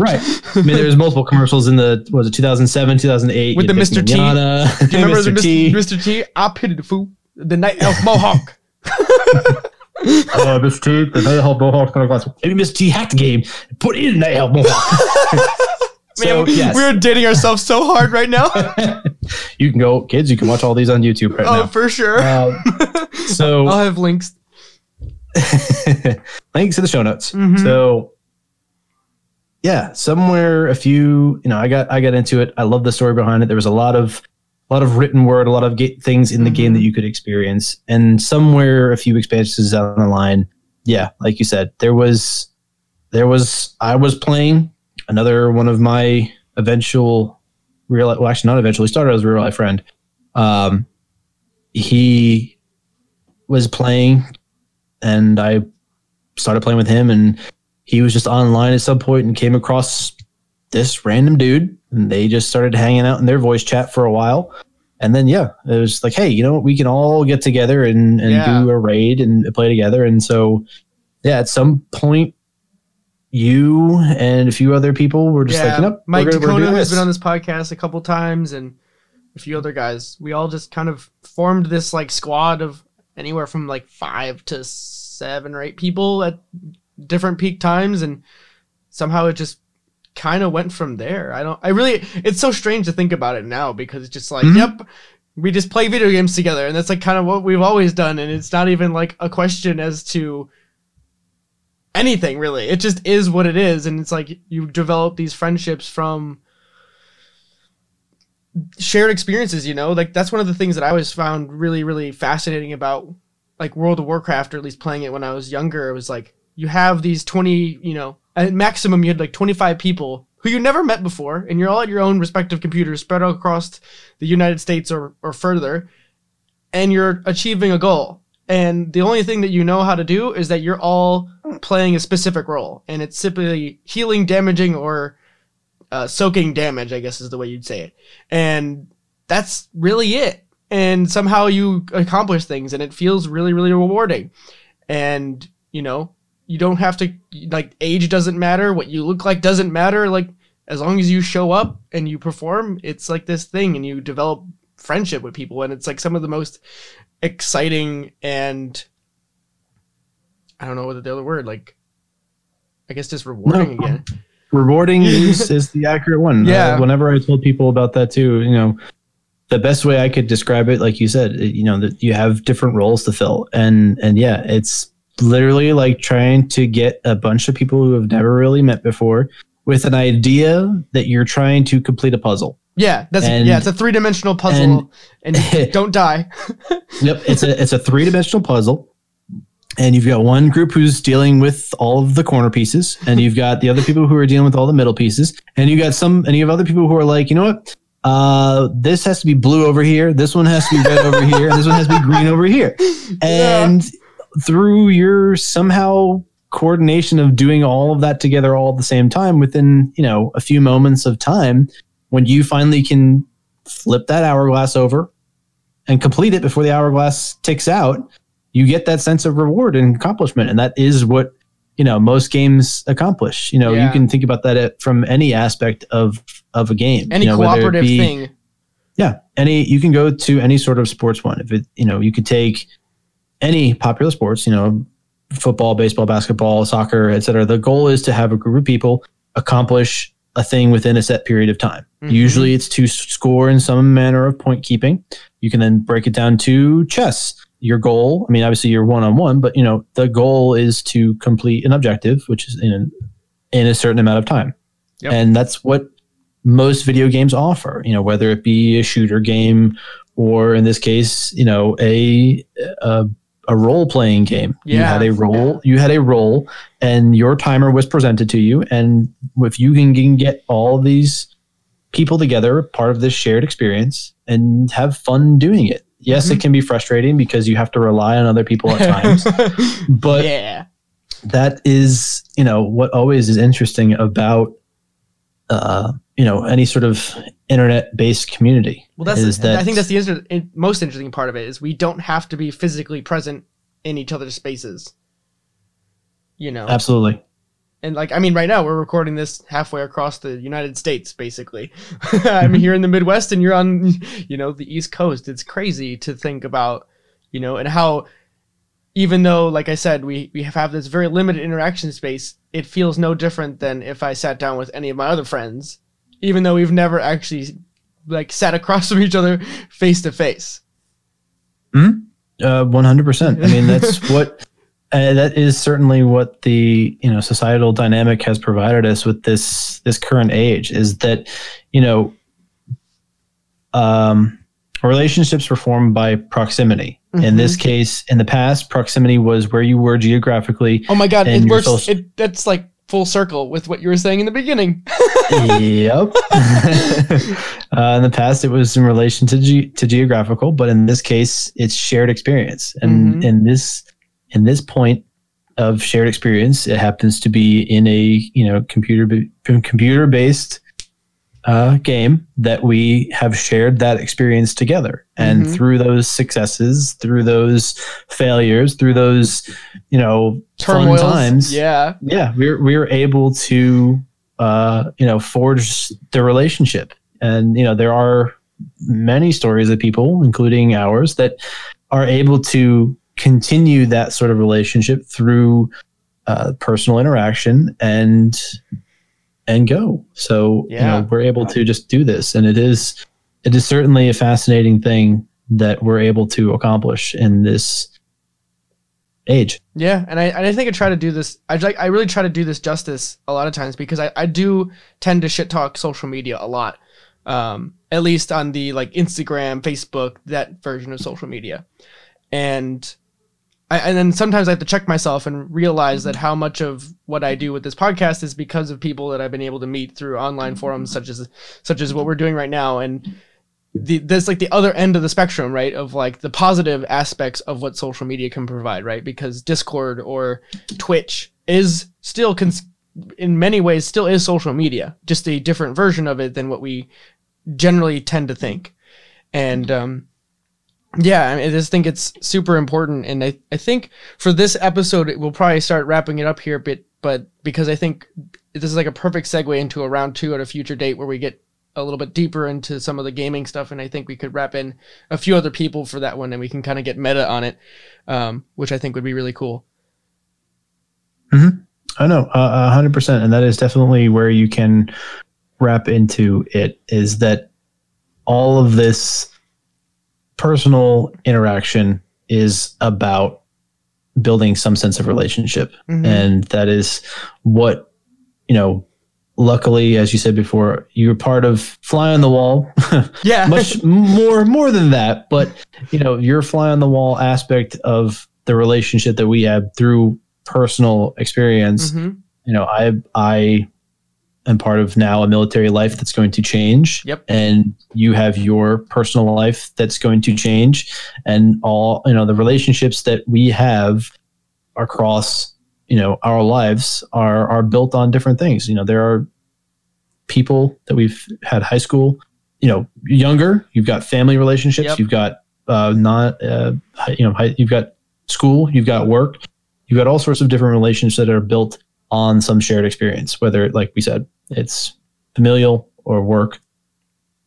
Right. I mean, there's multiple commercials in the, what was it, two thousand seven, two thousand eight. With the Mister T. Mignana, do you remember Mister T? Mister T, I pity the fool, the night elf mohawk. uh, Mister T, the night elf mohawk. Maybe Mister T hacked the game and put in the night elf mohawk. So, Man, yes. We're dating ourselves so hard right now. You can go, kids, you can watch all these on YouTube right oh, now. Oh, for sure. Um, so I'll have links. Links in the show notes. Mm-hmm. So yeah, somewhere a few, you know, I got I got into it. I love the story behind it. There was a lot of a lot of written word, a lot of ga- things in the mm-hmm. game that you could experience. And somewhere a few expansions down the line, yeah, like you said, there was there was I was playing another one of my eventual real well actually not eventually started as a real life friend. Um, he was playing and I started playing with him, and he was just online at some point and came across this random dude, and they just started hanging out in their voice chat for a while. And then, yeah, it was like, hey, you know what? We can all get together and, and yeah. do a raid and play together. And so, yeah, at some point, you and a few other people were just yeah. like, nope, Mike Dakota has been on this podcast a couple times, and a few other guys. We all just kind of formed this like squad of anywhere from like five to seven or eight people at different peak times. And somehow it just kind of went from there. I don't, I really, it's so strange to think about it now, because it's just like, mm-hmm. yep, we just play video games together. And that's like kind of what we've always done. And it's not even like a question as to anything really. It just is what it is. And it's like, you develop these friendships from shared experiences, you know, like that's one of the things that I always found really, really fascinating about like World of Warcraft, or at least playing it when I was younger. It was like, you have these twenty, you know, at maximum you had like twenty-five people who you never met before, and you're all at your own respective computers spread out across the United States or, or further, and you're achieving a goal. And the only thing that you know how to do is that you're all playing a specific role, and it's simply healing, damaging, or Uh, soaking damage, I guess is the way you'd say it. And that's really it. And somehow you accomplish things, and it feels really, really rewarding. And, you know, you don't have to, like, age doesn't matter. What you look like doesn't matter. Like, as long as you show up and you perform, it's like this thing, and you develop friendship with people. And it's like some of the most exciting and, I don't know what the other word, like, I guess just rewarding no. again. Rewarding is, is the accurate one. Yeah. Uh, whenever I told people about that too, you know, the best way I could describe it, like you said, it, you know, that you have different roles to fill, and and yeah, it's literally like trying to get a bunch of people who have never really met before with an idea that you're trying to complete a puzzle. Yeah, that's and, yeah, it's a three dimensional puzzle, and, and don't die. Yep, it's a it's a three dimensional puzzle. And you've got one group who's dealing with all of the corner pieces, and you've got the other people who are dealing with all the middle pieces, and you got some, and you have other people who are like, you know what, uh, this has to be blue over here, this one has to be red over here, and this one has to be green over here. And yeah. through your somehow coordination of doing all of that together all at the same time, within, you know, a few moments of time, when you finally can flip that hourglass over and complete it before the hourglass ticks out, you get that sense of reward and accomplishment. And that is what, you know, most games accomplish. You know, yeah. you can think about that from any aspect of, of a game. Any you know, cooperative be, thing. Yeah. Any, you can go to any sort of sports one. If it, you know, you could take any popular sports, you know, football, baseball, basketball, soccer, et cetera. The goal is to have a group of people accomplish a thing within a set period of time. Mm-hmm. Usually it's to score in some manner of point keeping. You can then break it down to chess. Your goal, I mean, obviously you're one-on-one, but, you know, the goal is to complete an objective, which is in, in a certain amount of time. Yep. And that's what most video games offer, you know, whether it be a shooter game or, in this case, you know, a, a, a role playing game. Yeah. You had a role. Yeah. You had a role, and your timer was presented to you. And if you can, can get all these people together, part of this shared experience, and have fun doing it. Yes, mm-hmm. It can be frustrating because you have to rely on other people at times, but yeah. that is, you know, what always is interesting about, uh, you know, any sort of internet-based community. Well, that's is that I think that's the inter- most interesting part of it is we don't have to be physically present in each other's spaces. You know, absolutely. And like, I mean, right now we're recording this halfway across the United States, basically. I'm here in the Midwest, and you're on, you know, the East Coast. It's crazy to think about, you know, and how, even though, like I said, we, we have this very limited interaction space, it feels no different than if I sat down with any of my other friends, even though we've never actually like sat across from each other face to face. Hmm. Uh, one hundred percent. I mean, that's what, uh, that is certainly what the, you know, societal dynamic has provided us with this, this current age is that, you know, um, relationships were formed by proximity. Mm-hmm. In this case, in the past, proximity was where you were geographically. Oh my God, it works. Social- it, that's like full circle with what you were saying in the beginning. Yep. uh, in the past, it was in relation to ge- to geographical, but in this case, it's shared experience. And mm-hmm. in this in this point of shared experience, it happens to be in a you know computer be- computer based. Uh, game that we have shared that experience together, and mm-hmm. through those successes, through those failures, through those you know turmoils, fun times, yeah, yeah, we we're, we were able to uh, you know forge the relationship, and you know there are many stories of people, including ours, that are able to continue that sort of relationship through uh, personal interaction and. and go. So, yeah. you know, we're able to just do this. And it is, it is certainly a fascinating thing that we're able to accomplish in this age. Yeah. And I, and I think I try to do this. I like, I really try to do this justice a lot of times because I, I do tend to shit talk social media a lot. Um, at least on the like Instagram, Facebook, that version of social media. And I, and then sometimes I have to check myself and realize that how much of what I do with this podcast is because of people that I've been able to meet through online forums, such as, such as what we're doing right now. And the, there's like the other end of the spectrum, right? Of like the positive aspects of what social media can provide, right? Because Discord or Twitch is still cons- in many ways still is social media, just a different version of it than what we generally tend to think. And, um, Yeah, I, mean, I just think it's super important. And I, I think for this episode, we'll probably start wrapping it up here a bit, but because I think this is like a perfect segue into a round two at a future date where we get a little bit deeper into some of the gaming stuff. And I think we could wrap in a few other people for that one and we can kind of get meta on it, um, which I think would be really cool. Mm-hmm. I know, uh, one hundred percent. And that is definitely where you can wrap into it is that all of this personal interaction is about building some sense of relationship. Mm-hmm. And that is what, you know, luckily, as you said before, you're part of fly on the wall. Yeah. Much more, more than that. But, you know, your fly on the wall aspect of the relationship that we have through personal experience, mm-hmm. you know, I, I am part of now a military life that's going to change. Yep. And you have your personal life that's going to change, and all, you know, the relationships that we have across, you know, our lives are, are built on different things. You know, there are people that we've had high school, you know, younger, you've got family relationships, yep. you've got, uh, not, uh, you know, high, you've got school, you've got work, you've got all sorts of different relationships that are built on some shared experience, whether, like we said, it's familial or work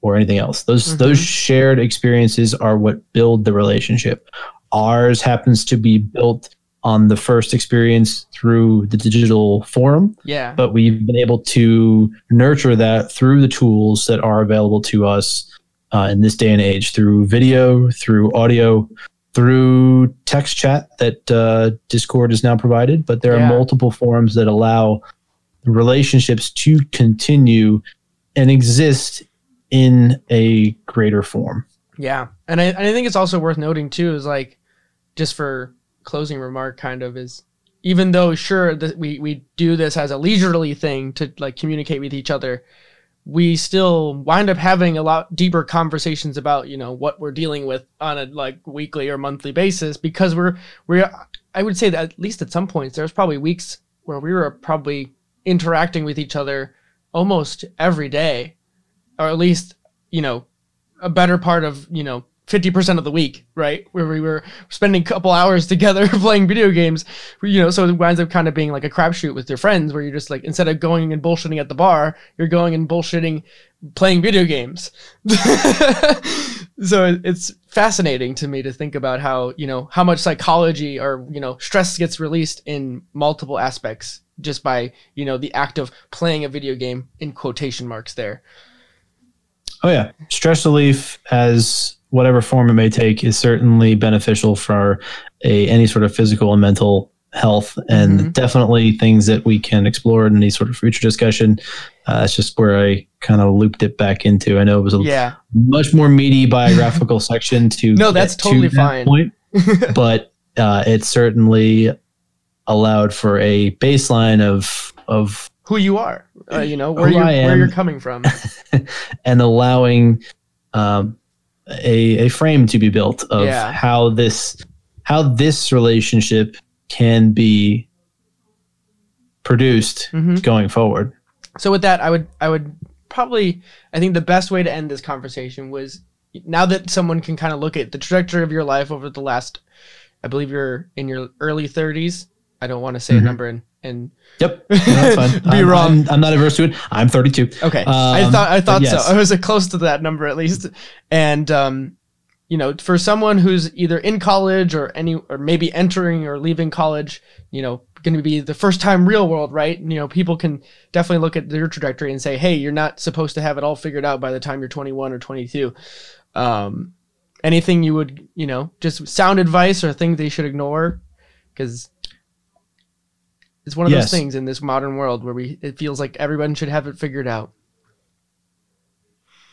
or anything else. Those mm-hmm. those shared experiences are what build the relationship. Ours happens to be built on the first experience through the digital forum. Yeah. But we've been able to nurture that through the tools that are available to us uh, in this day and age, through video, through audio, through text chat that uh, Discord is now provided. But there yeah. are multiple forums that allow relationships to continue and exist in a greater form. Yeah. And I, and I think it's also worth noting too, is like, just for closing remark kind of is, even though sure that we, we do this as a leisurely thing to like communicate with each other, we still wind up having a lot deeper conversations about, you know, what we're dealing with on a like weekly or monthly basis, because we're, we're, I would say that at least at some points, there was probably weeks where we were probably interacting with each other almost every day, or at least, you know, a better part of, you know, fifty percent of the week, right? Where we were spending a couple hours together playing video games, you know, so it winds up kind of being like a crapshoot with your friends where you're just like, instead of going and bullshitting at the bar, you're going and bullshitting playing video games. So it's fascinating to me to think about how, you know, how much psychology or, you know, stress gets released in multiple aspects just by, you know, the act of playing a video game in quotation marks there. Oh yeah. Stress relief, as whatever form it may take, is certainly beneficial for a, any sort of physical and mental health, and mm-hmm. definitely things that we can explore in any sort of future discussion. Uh, it's just where I kind of looped it back into. I know it was a yeah. much more meaty biographical section to no, that's totally to that fine. Point, but uh, it certainly allowed for a baseline of of who you are, uh, you know, where you I where am, you're coming from, and allowing. Um, A, a frame to be built of yeah. how this how this relationship can be produced mm-hmm. going forward. So with that, I would I would probably I think the best way to end this conversation was, now that someone can kind of look at the trajectory of your life over the last, I believe you're in your early thirties. I don't want to say mm-hmm. a number and and yep, no, that's fine. be I'm, wrong. I'm, I'm not averse to it. I'm thirty-two. Okay, um, I thought I thought yes. so. I was uh, close to that number at least. And um, you know, for someone who's either in college or any or maybe entering or leaving college, you know, going to be the first time real world, right? And, you know, people can definitely look at their trajectory and say, hey, you're not supposed to have it all figured out by the time you're twenty-one or twenty-two. Um, anything you would, you know, just sound advice or things they should ignore, because. It's one of yes. those things in this modern world where we it feels like everyone should have it figured out.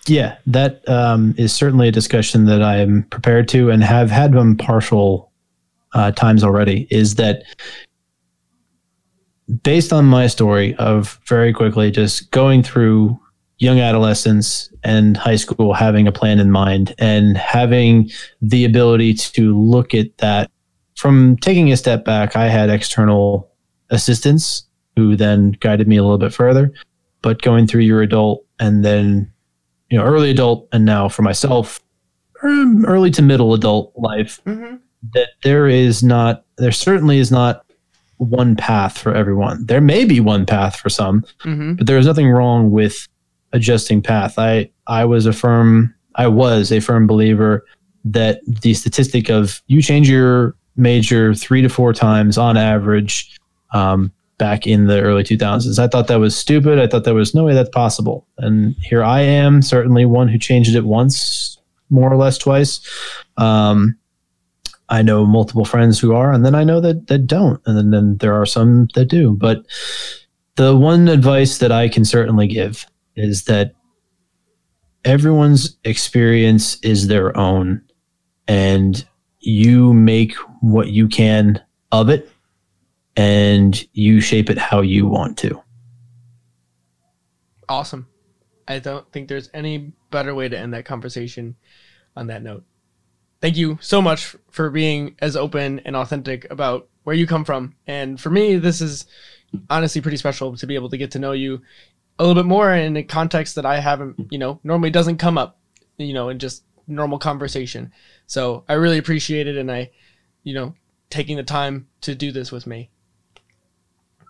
Yeah, that um, is certainly a discussion that I am prepared to and have had them partial uh, times already, is that based on my story of very quickly just going through young adolescence and high school, having a plan in mind and having the ability to look at that from taking a step back, I had external assistants who then guided me a little bit further, but going through your adult and then, you know, early adult, and now for myself, early to middle adult life, mm-hmm. that there is not, there certainly is not one path for everyone. There may be one path for some, mm-hmm. but there is nothing wrong with adjusting path. I, I was a firm, I was a firm believer that the statistic of you change your major three to four times on average, Um, back in the early two thousands. I thought that was stupid. I thought there was no way that's possible. And here I am, certainly one who changed it once, more or less twice. Um, I know multiple friends who are, and then I know that that don't. And then, then there are some that do. But the one advice that I can certainly give is that everyone's experience is their own, and you make what you can of it, and you shape it how you want to. Awesome. I don't think there's any better way to end that conversation on that note. Thank you so much for being as open and authentic about where you come from. And for me, this is honestly pretty special to be able to get to know you a little bit more in a context that I haven't, you know, normally doesn't come up, you know, in just normal conversation. So I really appreciate it. And I, you know, taking the time to do this with me.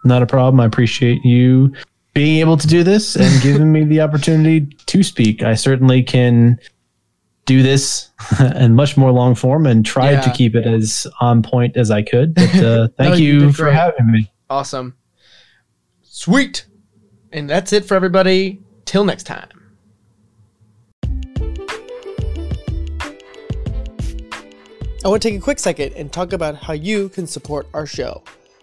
Not a problem. I appreciate you being able to do this and giving me the opportunity to speak. I certainly can do this in much more long form and tried yeah. to keep it as on point as I could. But uh, thank no, you, you for having me. Awesome. Sweet. And that's it for everybody. Till next time. I want to take a quick second and talk about how you can support our show.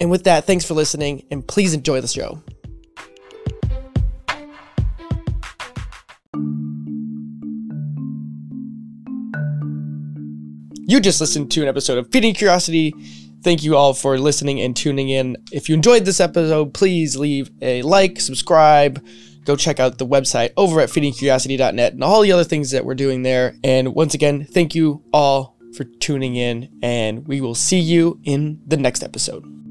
And with that, thanks for listening and please enjoy the show. You just listened to an episode of Feeding Curiosity. Thank you all for listening and tuning in. If you enjoyed this episode, please leave a like, subscribe, go check out the website over at feeding curiosity dot net and all the other things that we're doing there. And once again, thank you all for tuning in, and we will see you in the next episode.